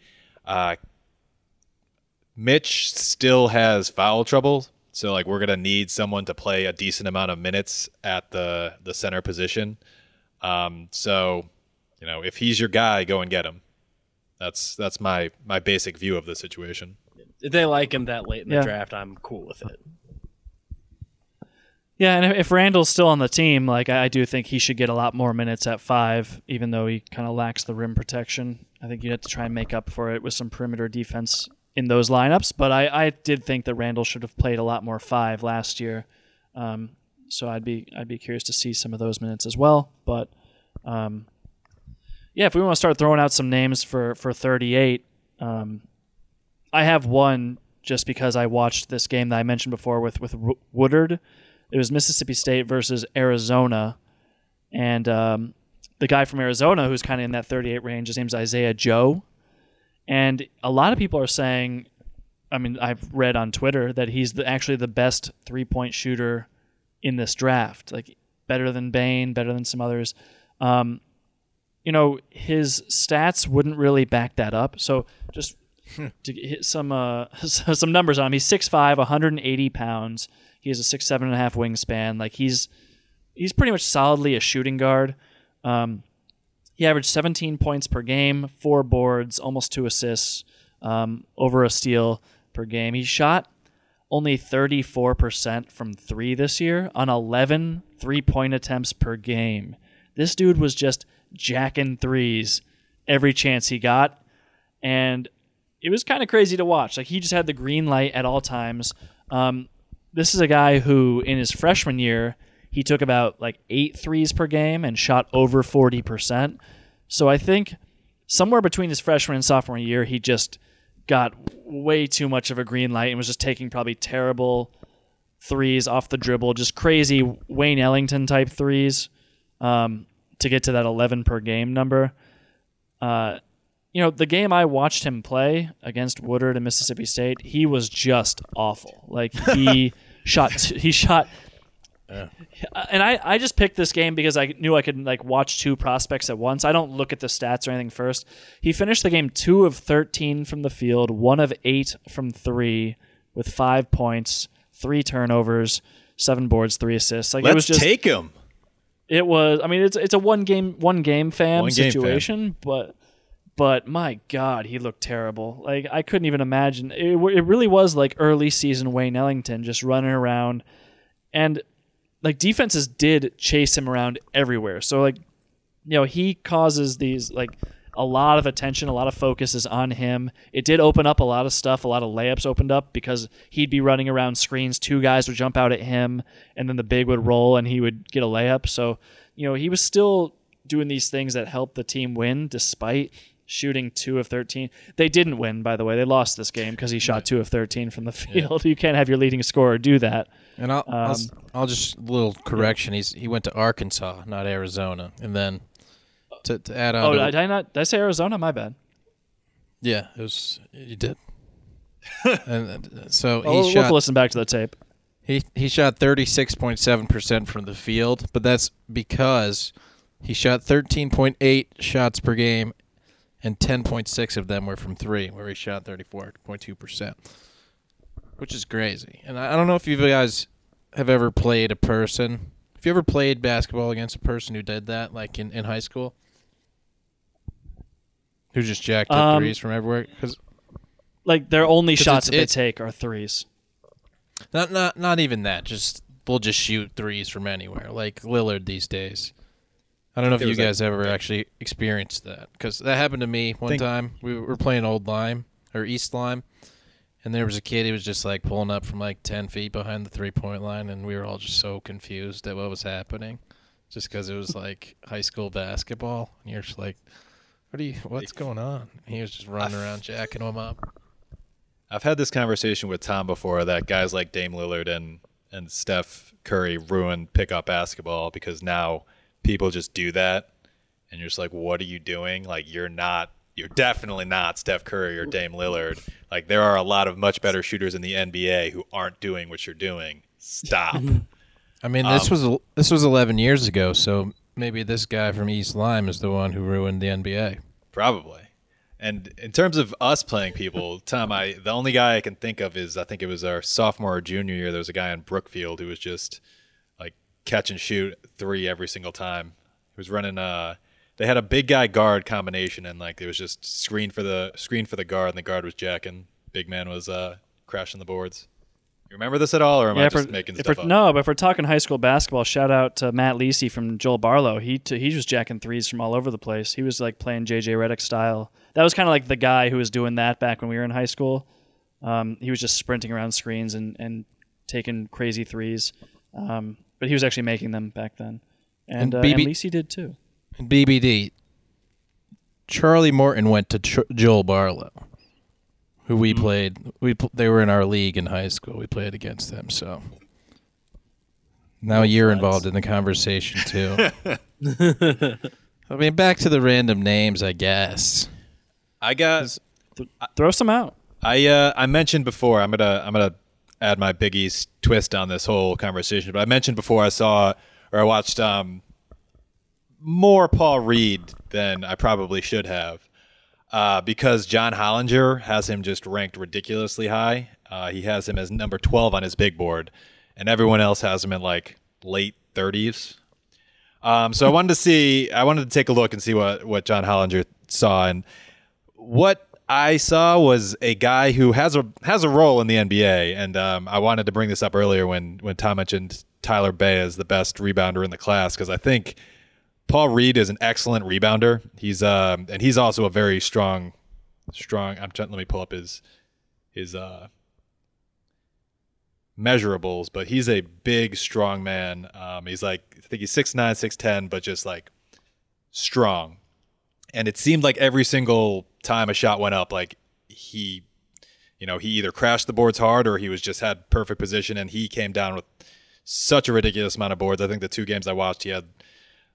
Mitch still has foul trouble, so like we're going to need someone to play a decent amount of minutes at the center position. So you know, if he's your guy, go and get him. That's my basic view of the situation. If they like him that late in the draft, I'm cool with it. Yeah, and if Randall's still on the team, like I do think he should get a lot more minutes at 5, even though he kind of lacks the rim protection. I think you'd have to try and make up for it with some perimeter defense in those lineups. But I did think that Randall should have played a lot more 5 last year. So I'd be curious to see some of those minutes as well. But yeah, if we want to start throwing out some names for 38, I have one just because I watched this game that I mentioned before with Woodard. It was Mississippi State versus Arizona. And the guy from Arizona who's kind of in that 38 range, his name's Isaiah Joe. And a lot of people are saying, I mean, I've read on Twitter that he's actually the best three-point shooter in this draft, like better than Bain, better than some others. You know, his stats wouldn't really back that up. So just to hit some numbers on him, he's 6'5", 180 pounds. He has a 6'7.5" wingspan. Like he's pretty much solidly a shooting guard. He averaged 17 points per game, 4 boards, almost 2 assists, over a steal per game. He shot only 34% from 3 this year on 11 three-point attempts per game. This dude was just jacking threes every chance he got. And it was kind of crazy to watch. Like, he just had the green light at all times. This is a guy who, in his freshman year, he took about like 8 threes per game and shot over 40%. So I think somewhere between his freshman and sophomore year, he just got way too much of a green light and was just taking probably terrible threes off the dribble, just crazy Wayne Ellington type threes to get to that 11 per game number. You know, the game I watched him play against Woodard and Mississippi State, he was just awful. Like, he shot. Yeah. And I just picked this game because I knew I could like watch two prospects at once. I don't look at the stats or anything first. He finished the game 2 of 13 from the field, 1 of 8 from 3 with 5 points, 3 turnovers, 7 boards, 3 assists. Like, let's it was just, take him. It was, I mean, it's a one game situation, but my God, he looked terrible. Like, I couldn't even imagine. It really was like early season Wayne Ellington just running around, and like defenses did chase him around everywhere. So like, you know, he causes these, like, a lot of attention, a lot of focus is on him. It did open up a lot of stuff. A lot of layups opened up because he'd be running around screens. 2 guys would jump out at him, and then the big would roll and he would get a layup. So, you know, he was still doing these things that helped the team win despite shooting 2 of 13. They didn't win, by the way. They lost this game because he shot 2 of 13 from the field. Yeah. You can't have your leading scorer do that. And I'll just a little correction. He went to Arkansas, not Arizona. And then to add on. Did I say Arizona? My bad. Yeah, you did. And so we'll have to listen back to the tape. He shot 36.7% from the field, but that's because he shot 13.8 shots per game, and 10.6 of them were from 3, where he shot 34.2%, which is crazy. And I don't know if you guys have ever played a person. Have you ever played basketball against a person who did that, like in high school? Who just jacked up threes from everywhere? Cause, like, their only shots that they take are threes. Not even that. Just we'll just shoot threes from anywhere, like Lillard these days. I don't know if you guys ever actually experienced that, because that happened to me one time. We were playing Old Lyme or East Lyme, and there was a kid who was just like pulling up from like 10 feet behind the 3-point line, and we were all just so confused at what was happening, just because it was like high school basketball, and you're just like, what's going on? And he was just running around jacking them up. I've had this conversation with Tom before that guys like Dame Lillard and Steph Curry ruined pickup basketball, because now people just do that, and you're just like, what are you doing? Like, you're definitely not Steph Curry or Dame Lillard. Like, there are a lot of much better shooters in the NBA who aren't doing what you're doing. Stop. I mean, this was 11 years ago, so maybe this guy from East Lyme is the one who ruined the NBA. Probably. And in terms of us playing people, Tom, the only guy I can think of is, I think it was our sophomore or junior year, there was a guy in Brookfield who was just catch and shoot 3 every single time. He was running. They had a big guy guard combination, and like it was just screen for the guard, and the guard was jacking. Big man was crashing the boards. You remember this at all, or am I just making stuff up? No, but if we're talking high school basketball, shout out to Matt Lisi from Joel Barlow. He was jacking threes from all over the place. He was like playing JJ Redick style. That was kind of like the guy who was doing that back when we were in high school. He was just sprinting around screens and taking crazy threes. But he was actually making them back then. And Lisi did too. And BBD, Charlie Morton went to Joel Barlow, who we played. They were in our league in high school. We played against them. So now you're involved in the conversation too. I mean, back to the random names, I guess. I guess throw some out. I mentioned before, I'm gonna add my Big East twist on this whole conversation, but I mentioned before I watched more Paul Reed than I probably should have, because John Hollinger has him just ranked ridiculously high. He has him as number 12 on his big board, and everyone else has him in like late 30s. So I wanted to take a look and see what John Hollinger saw, and what I saw was a guy who has a role in the NBA, and I wanted to bring this up earlier when Tom mentioned Tyler Bey as the best rebounder in the class, because I think Paul Reed is an excellent rebounder. He's and he's also a very strong. Let me pull up his measurables, but he's a big, strong man. He's like, I think he's 6'9", 6'10", but just like strong. And it seemed like every single time a shot went up, like he, you know, he either crashed the boards hard or he was just had perfect position, and he came down with such a ridiculous amount of boards. I think the two games I watched, he had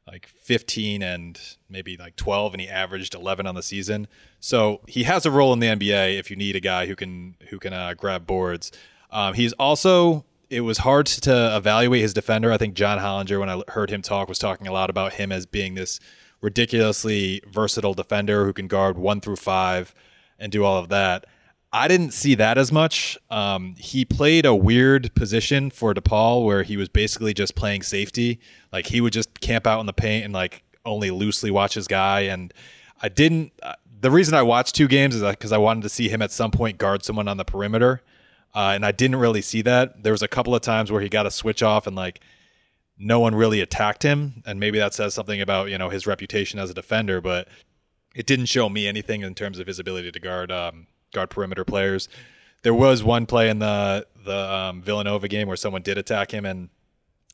like 15 and maybe like 12, and he averaged 11 on the season. So he has a role in the NBA if you need a guy who can grab boards. He's also, it was hard to evaluate his defender. I think John Hollinger, when I heard him talk, was talking a lot about him as being this ridiculously versatile defender who can guard 1 through 5 and do all of that. I didn't see that as much. He played a weird position for DePaul where he was basically just playing safety. Like he would just camp out in the paint and like only loosely watch his guy. And I didn't, the reason I watched two games is because I wanted to see him at some point guard someone on the perimeter. And I didn't really see that. There was a couple of times where he got a switch off and like no one really attacked him. And maybe that says something about, you know, his reputation as a defender, but it didn't show me anything in terms of his ability to guard perimeter players. There was one play in the Villanova game where someone did attack him. And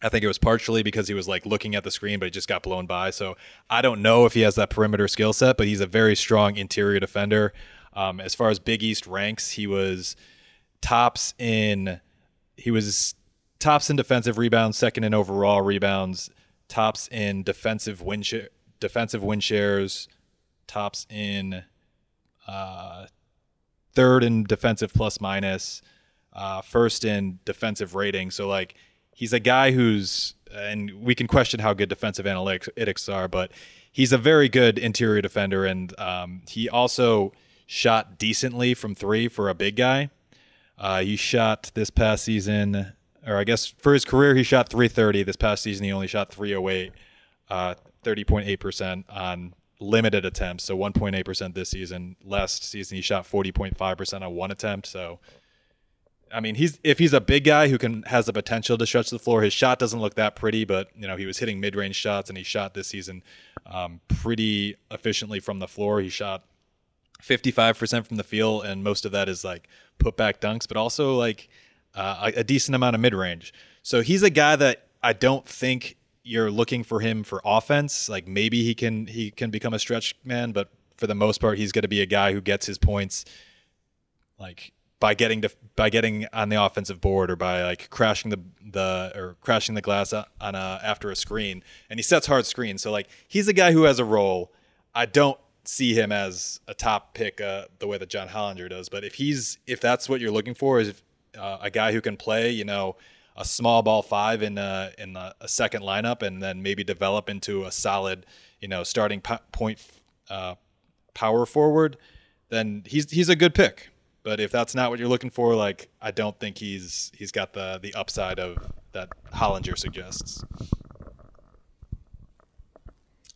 I think it was partially because he was like looking at the screen, but he just got blown by. So I don't know if he has that perimeter skill set, but he's a very strong interior defender. As far as Big East ranks, he was tops in defensive rebounds, second in overall rebounds, tops in defensive win shares, tops in third in defensive plus minus, first in defensive rating. So like he's a guy who's, and we can question how good defensive analytics are, but he's a very good interior defender, and he also shot decently from three for a big guy. He shot this past season, or I guess for his career, he shot 330. This past season, he only shot 308, 30.8% on limited attempts, so 1.8% this season. Last season, he shot 40.5% on one attempt. So, I mean, if he's a big guy who has the potential to stretch the floor, his shot doesn't look that pretty, but you know he was hitting mid-range shots, and he shot this season pretty efficiently from the floor. He shot 55% from the field, and most of that is like putback dunks, but also like a decent amount of mid-range. So he's a guy that I don't think you're looking for him for offense. Like maybe he can become a stretch man, but for the most part, he's going to be a guy who gets his points like by getting on the offensive board or by like crashing the glass on after a screen, and he sets hard screens. So like he's a guy who has a role. I don't see him as a top pick the way that John Hollinger does. But if that's what you're looking for, is a guy who can play, you know, a small ball five in a second lineup, and then maybe develop into a solid, you know, starting power forward, then he's a good pick. But if that's not what you're looking for, like I don't think he's got the upside of that Hollinger suggests.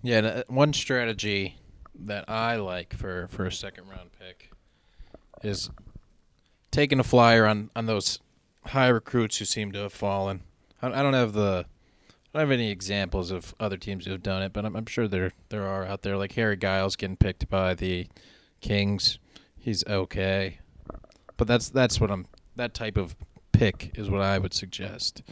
Yeah, one strategy that I like for a second round pick is taking a flyer on those high recruits who seem to have fallen. I don't have any examples of other teams who have done it, but I'm sure there are out there. Like Harry Giles getting picked by the Kings, he's okay, but that type of pick is what I would suggest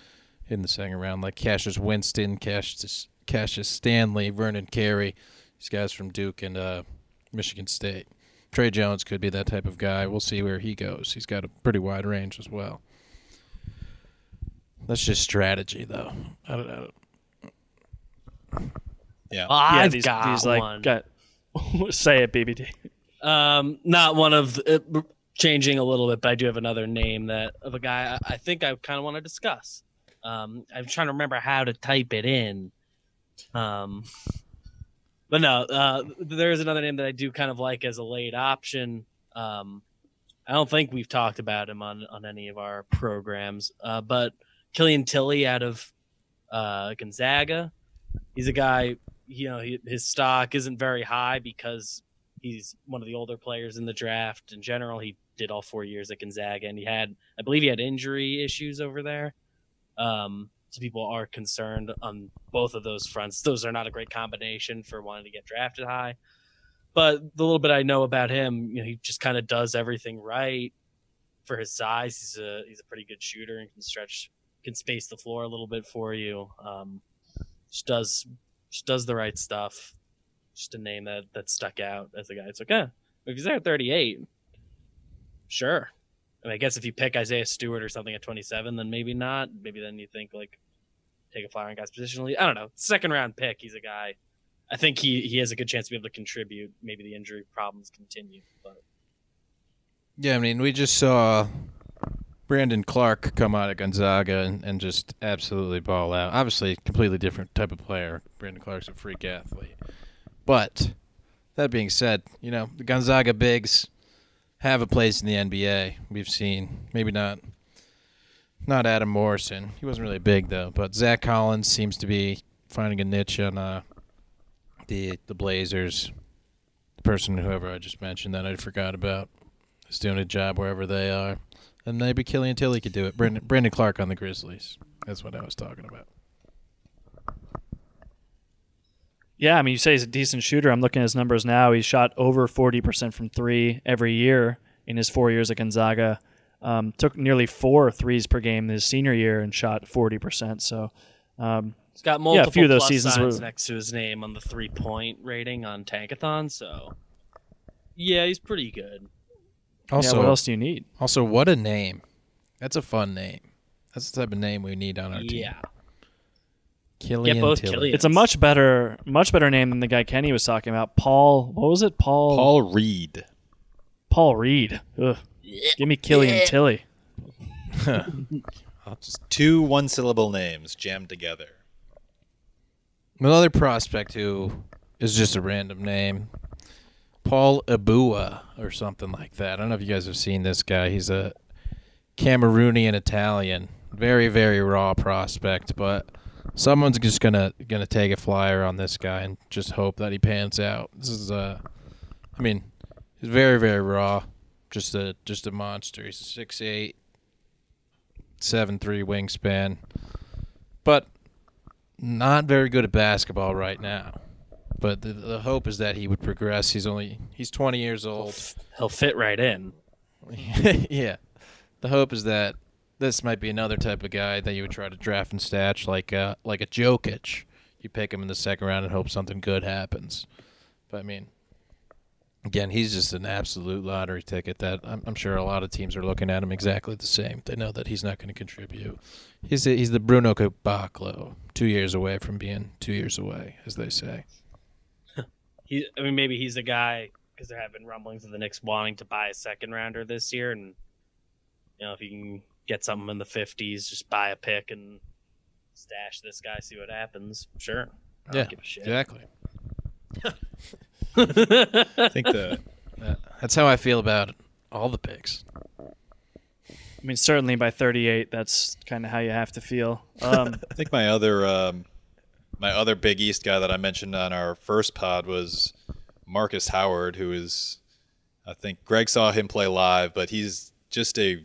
in the second round. Like Cassius Winston, Cassius Stanley, Vernon Carey. These guys from Duke and Michigan State. Tre Jones could be that type of guy. We'll see where he goes. He's got a pretty wide range as well. That's just strategy, though. I don't know. Yeah, I've got one. Say it, BBD. Not one of changing a little bit, but I do have another name of a guy I think I kind of want to discuss. I'm trying to remember how to type it in. But no, there is another name that I do kind of like as a late option. I don't think we've talked about him on any of our programs, but Killian Tillie out of Gonzaga. He's a guy, you know, his stock isn't very high because he's one of the older players in the draft. In general, he did all 4 years at Gonzaga, and I believe he had injury issues over there. So people are concerned on both of those fronts. Those are not a great combination for wanting to get drafted high. But the little bit I know about him, you know, he just kind of does everything right for his size. He's a pretty good shooter and can space the floor a little bit for you. Just does the right stuff. Just a name that stuck out as a guy. It's like, if he's there at 38, sure. And I guess if you pick Isaiah Stewart or something at 27, then maybe not. Maybe then you think like take a flyer on guys positionally. I don't know. Second round pick. He's a guy. I think he has a good chance to be able to contribute. Maybe the injury problems continue. But yeah, I mean, we just saw Brandon Clark come out of Gonzaga and just absolutely ball out. Obviously, completely different type of player. Brandon Clark's a freak athlete. But that being said, you know, the Gonzaga bigs have a place in the NBA. We've seen, maybe not Adam Morrison. He wasn't really big, though. But Zach Collins seems to be finding a niche on the Blazers. The person, whoever I just mentioned that I forgot about, is doing a job wherever they are. And maybe Killian Tillie could do it. Brandon Clark on the Grizzlies. That's what I was talking about. Yeah, I mean, you say he's a decent shooter. I'm looking at his numbers now. He's shot over 40% from three every year in his 4 years at Gonzaga. Took nearly 4 threes per game his senior year and shot 40%. So he's got multiple few of those plus seasons signs next to his name on the three-point rating on Tankathon. So, yeah, he's pretty good. Also, what else do you need? Also, what a name. That's a fun name. That's the type of name we need on our team. Yeah. Killian Tillie. It's a much better name than the guy Kenny was talking about. Paul Reed. Paul Reed. Ugh. Yeah. Give me Killian Tillie. Just 2 one-syllable names jammed together. Another prospect who is just a random name. Paul Abua or something like that. I don't know if you guys have seen this guy. He's a Cameroonian Italian. Very, very raw prospect, but someone's just gonna take a flyer on this guy and just hope that he pans out. This is he's very, very raw, just a monster. He's a 6'8", 7'3" wingspan, but not very good at basketball right now. But the hope is that he would progress. He's 20 years old. He'll fit right in. Yeah, the hope is that this might be another type of guy that you would try to draft and stash, like a Jokic. You pick him in the second round and hope something good happens. But, I mean, again, he's just an absolute lottery ticket that I'm sure a lot of teams are looking at him exactly the same. They know that he's not going to contribute. He's the Bruno Caboclo, 2 years away from being 2 years away, as they say. Maybe he's the guy, because there have been rumblings of the Knicks wanting to buy a second-rounder this year, and, you know, if you can get something in the 50s, just buy a pick and stash this guy, see what happens. Sure. I don't give a shit. Exactly. I think that's how I feel about all the picks. I mean, certainly by 38, that's kind of how you have to feel. I think my other my other Big East guy that I mentioned on our first pod was Markus Howard, who is, I think Greg saw him play live, but he's just a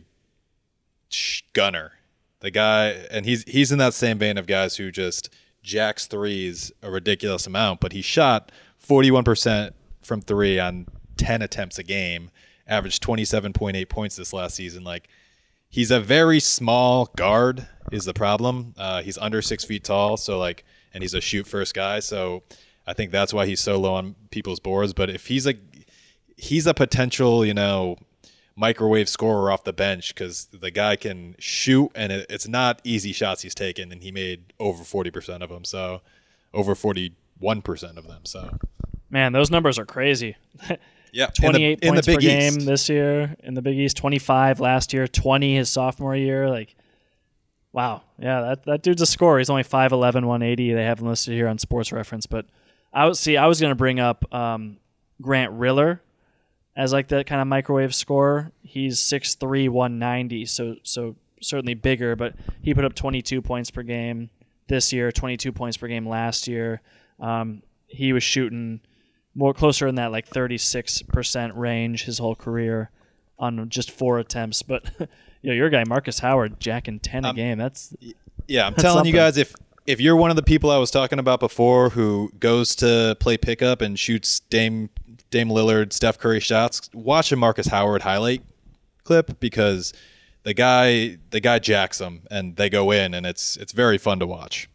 gunner. The guy, and he's in that same vein of guys who just jacks threes a ridiculous amount, but he shot 41% from three on 10 attempts a game, averaged 27.8 points this last season. Like, he's a very small guard is the problem. He's under 6 feet tall, so like, and he's a shoot first guy, so I think that's why he's so low on people's boards. But if he's a potential, you know, microwave scorer off the bench, because the guy can shoot, and it's not easy shots he's taken, and he made over 40% of them, so over 41% of them. So, man, those numbers are crazy. Yeah, 28 points per game this year in the Big East, 25 last year, 20 his sophomore year. Like, wow, yeah, that dude's a scorer. He's only 5'11", 180. They have him listed here on Sports Reference, but I was going to bring up Grant Riller as like that kind of microwave scorer. He's 6'3", 190, so certainly bigger, but he put up 22 points per game this year, 22 points per game last year. He was shooting more closer in that like 36% range his whole career on just 4 attempts. But you know, your guy Markus Howard jacking 10 a game. That's Yeah, I'm telling you guys, if you're one of the people I was talking about before who goes to play pickup and shoots Dame Lillard, Steph Curry shots, watch a Markus Howard highlight clip because the guy jacks them and they go in, and it's very fun to watch.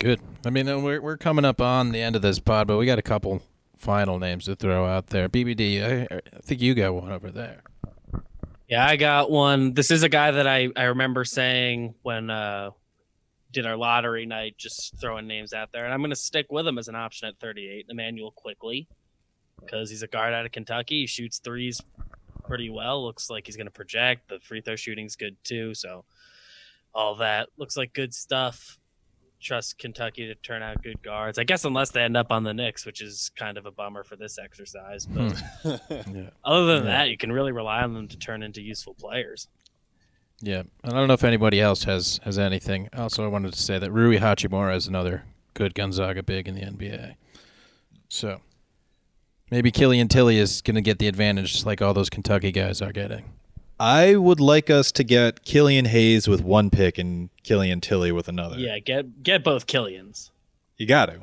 Good. I mean, we're coming up on the end of this pod, but we got a couple final names to throw out there. BBD, I think you got one over there. Yeah, I got one. This is a guy that I remember saying when did our lottery night, just throwing names out there. And I'm going to stick with him as an option at 38, Emmanuel Quickley, because he's a guard out of Kentucky. He shoots threes pretty well. Looks like he's going to project. The free throw shooting's good too. So all that looks like good stuff. Trust Kentucky to turn out good guards, I guess, unless they end up on the Knicks, which is kind of a bummer for this exercise. But other than that, you can really rely on them to turn into useful players. Yeah, and I don't know if anybody else has anything. Also, I wanted to say that Rui Hachimura is another good Gonzaga big in the NBA. So maybe Killian Tillie is going to get the advantage, just like all those Kentucky guys are getting. I would like us to get Killian Hayes with one pick and Killian Tillie with another. Yeah, get both Killians. You got to.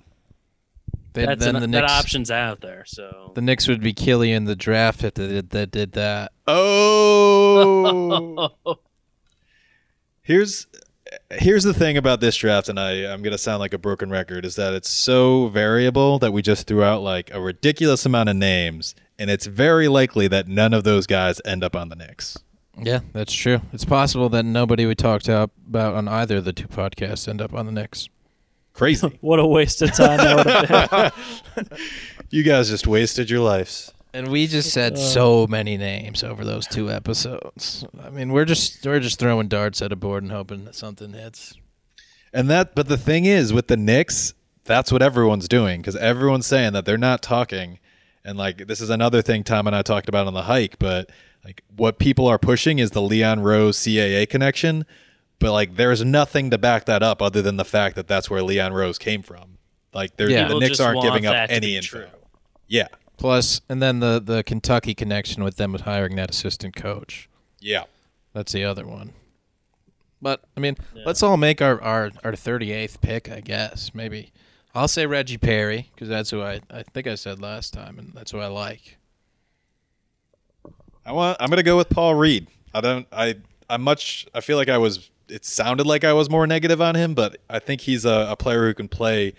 That option's out there. So the Knicks would be Killian the draft if that did that. Oh. Here's the thing about this draft, and I'm going to sound like a broken record, is that it's so variable that we just threw out like a ridiculous amount of names, and it's very likely that none of those guys end up on the Knicks. Yeah, that's true. It's possible that nobody we talked about on either of the two podcasts end up on the Knicks. Crazy. What a waste of time that would have been. You guys just wasted your lives. And we just said so many names over those two episodes. I mean, we're just throwing darts at a board and hoping that something hits. But the thing is, with the Knicks, that's what everyone's doing, because everyone's saying that they're not talking. And like, this is another thing Tom and I talked about on the hike, but like, what people are pushing is the Leon Rose CAA connection. But like, there's nothing to back that up other than the fact that that's where Leon Rose came from. Like, the Knicks aren't giving up any info. True. Yeah. Plus, and then the Kentucky connection with them with hiring that assistant coach. Yeah. That's the other one. But, I mean, let's all make our 38th pick, I guess. Maybe. I'll say Reggie Perry, because that's who I think I said last time, and that's who I like. I'm going to go with Paul Reed. I feel like it sounded like I was more negative on him, but I think he's a player who can play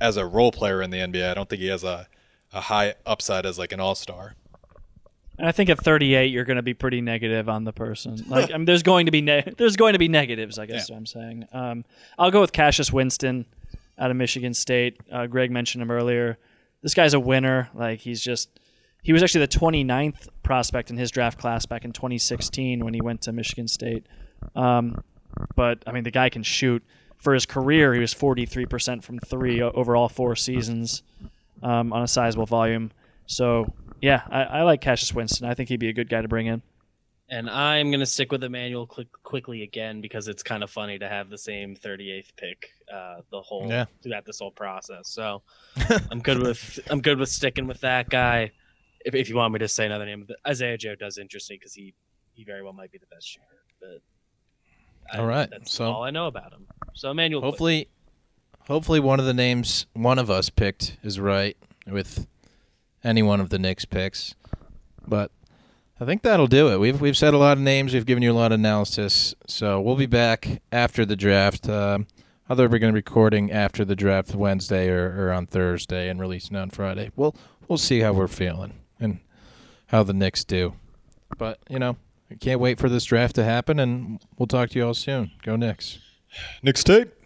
as a role player in the NBA. I don't think he has a high upside as like an all-star. And I think at 38 you're going to be pretty negative on the person. Like, I mean, there's going to be negatives, I guess, is what I'm saying. I'll go with Cassius Winston out of Michigan State. Greg mentioned him earlier. This guy's a winner. Like, he was actually the 29th prospect in his draft class back in 2016 when he went to Michigan State. But I mean, the guy can shoot. For his career, he was 43% from 3 over all 4 seasons. On a sizable volume. So, yeah, I like Cassius Winston. I think he'd be a good guy to bring in. And I'm going to stick with Emmanuel Quickley again, because it's kind of funny to have the same 38th pick throughout this whole process. So I'm good with sticking with that guy. If you want me to say another name, Isaiah Joe does interest me because he very well might be the best shooter. But all right, that's all I know about him. So Emmanuel Quickley. Hopefully one of the names one of us picked is right with any one of the Knicks picks. But I think that'll do it. We've said a lot of names. We've given you a lot of analysis. So we'll be back after the draft. Although we're going to be recording after the draft Wednesday or on Thursday and releasing on Friday. We'll see how we're feeling and how the Knicks do. But, I can't wait for this draft to happen, and we'll talk to you all soon. Go Knicks. Knicks tape.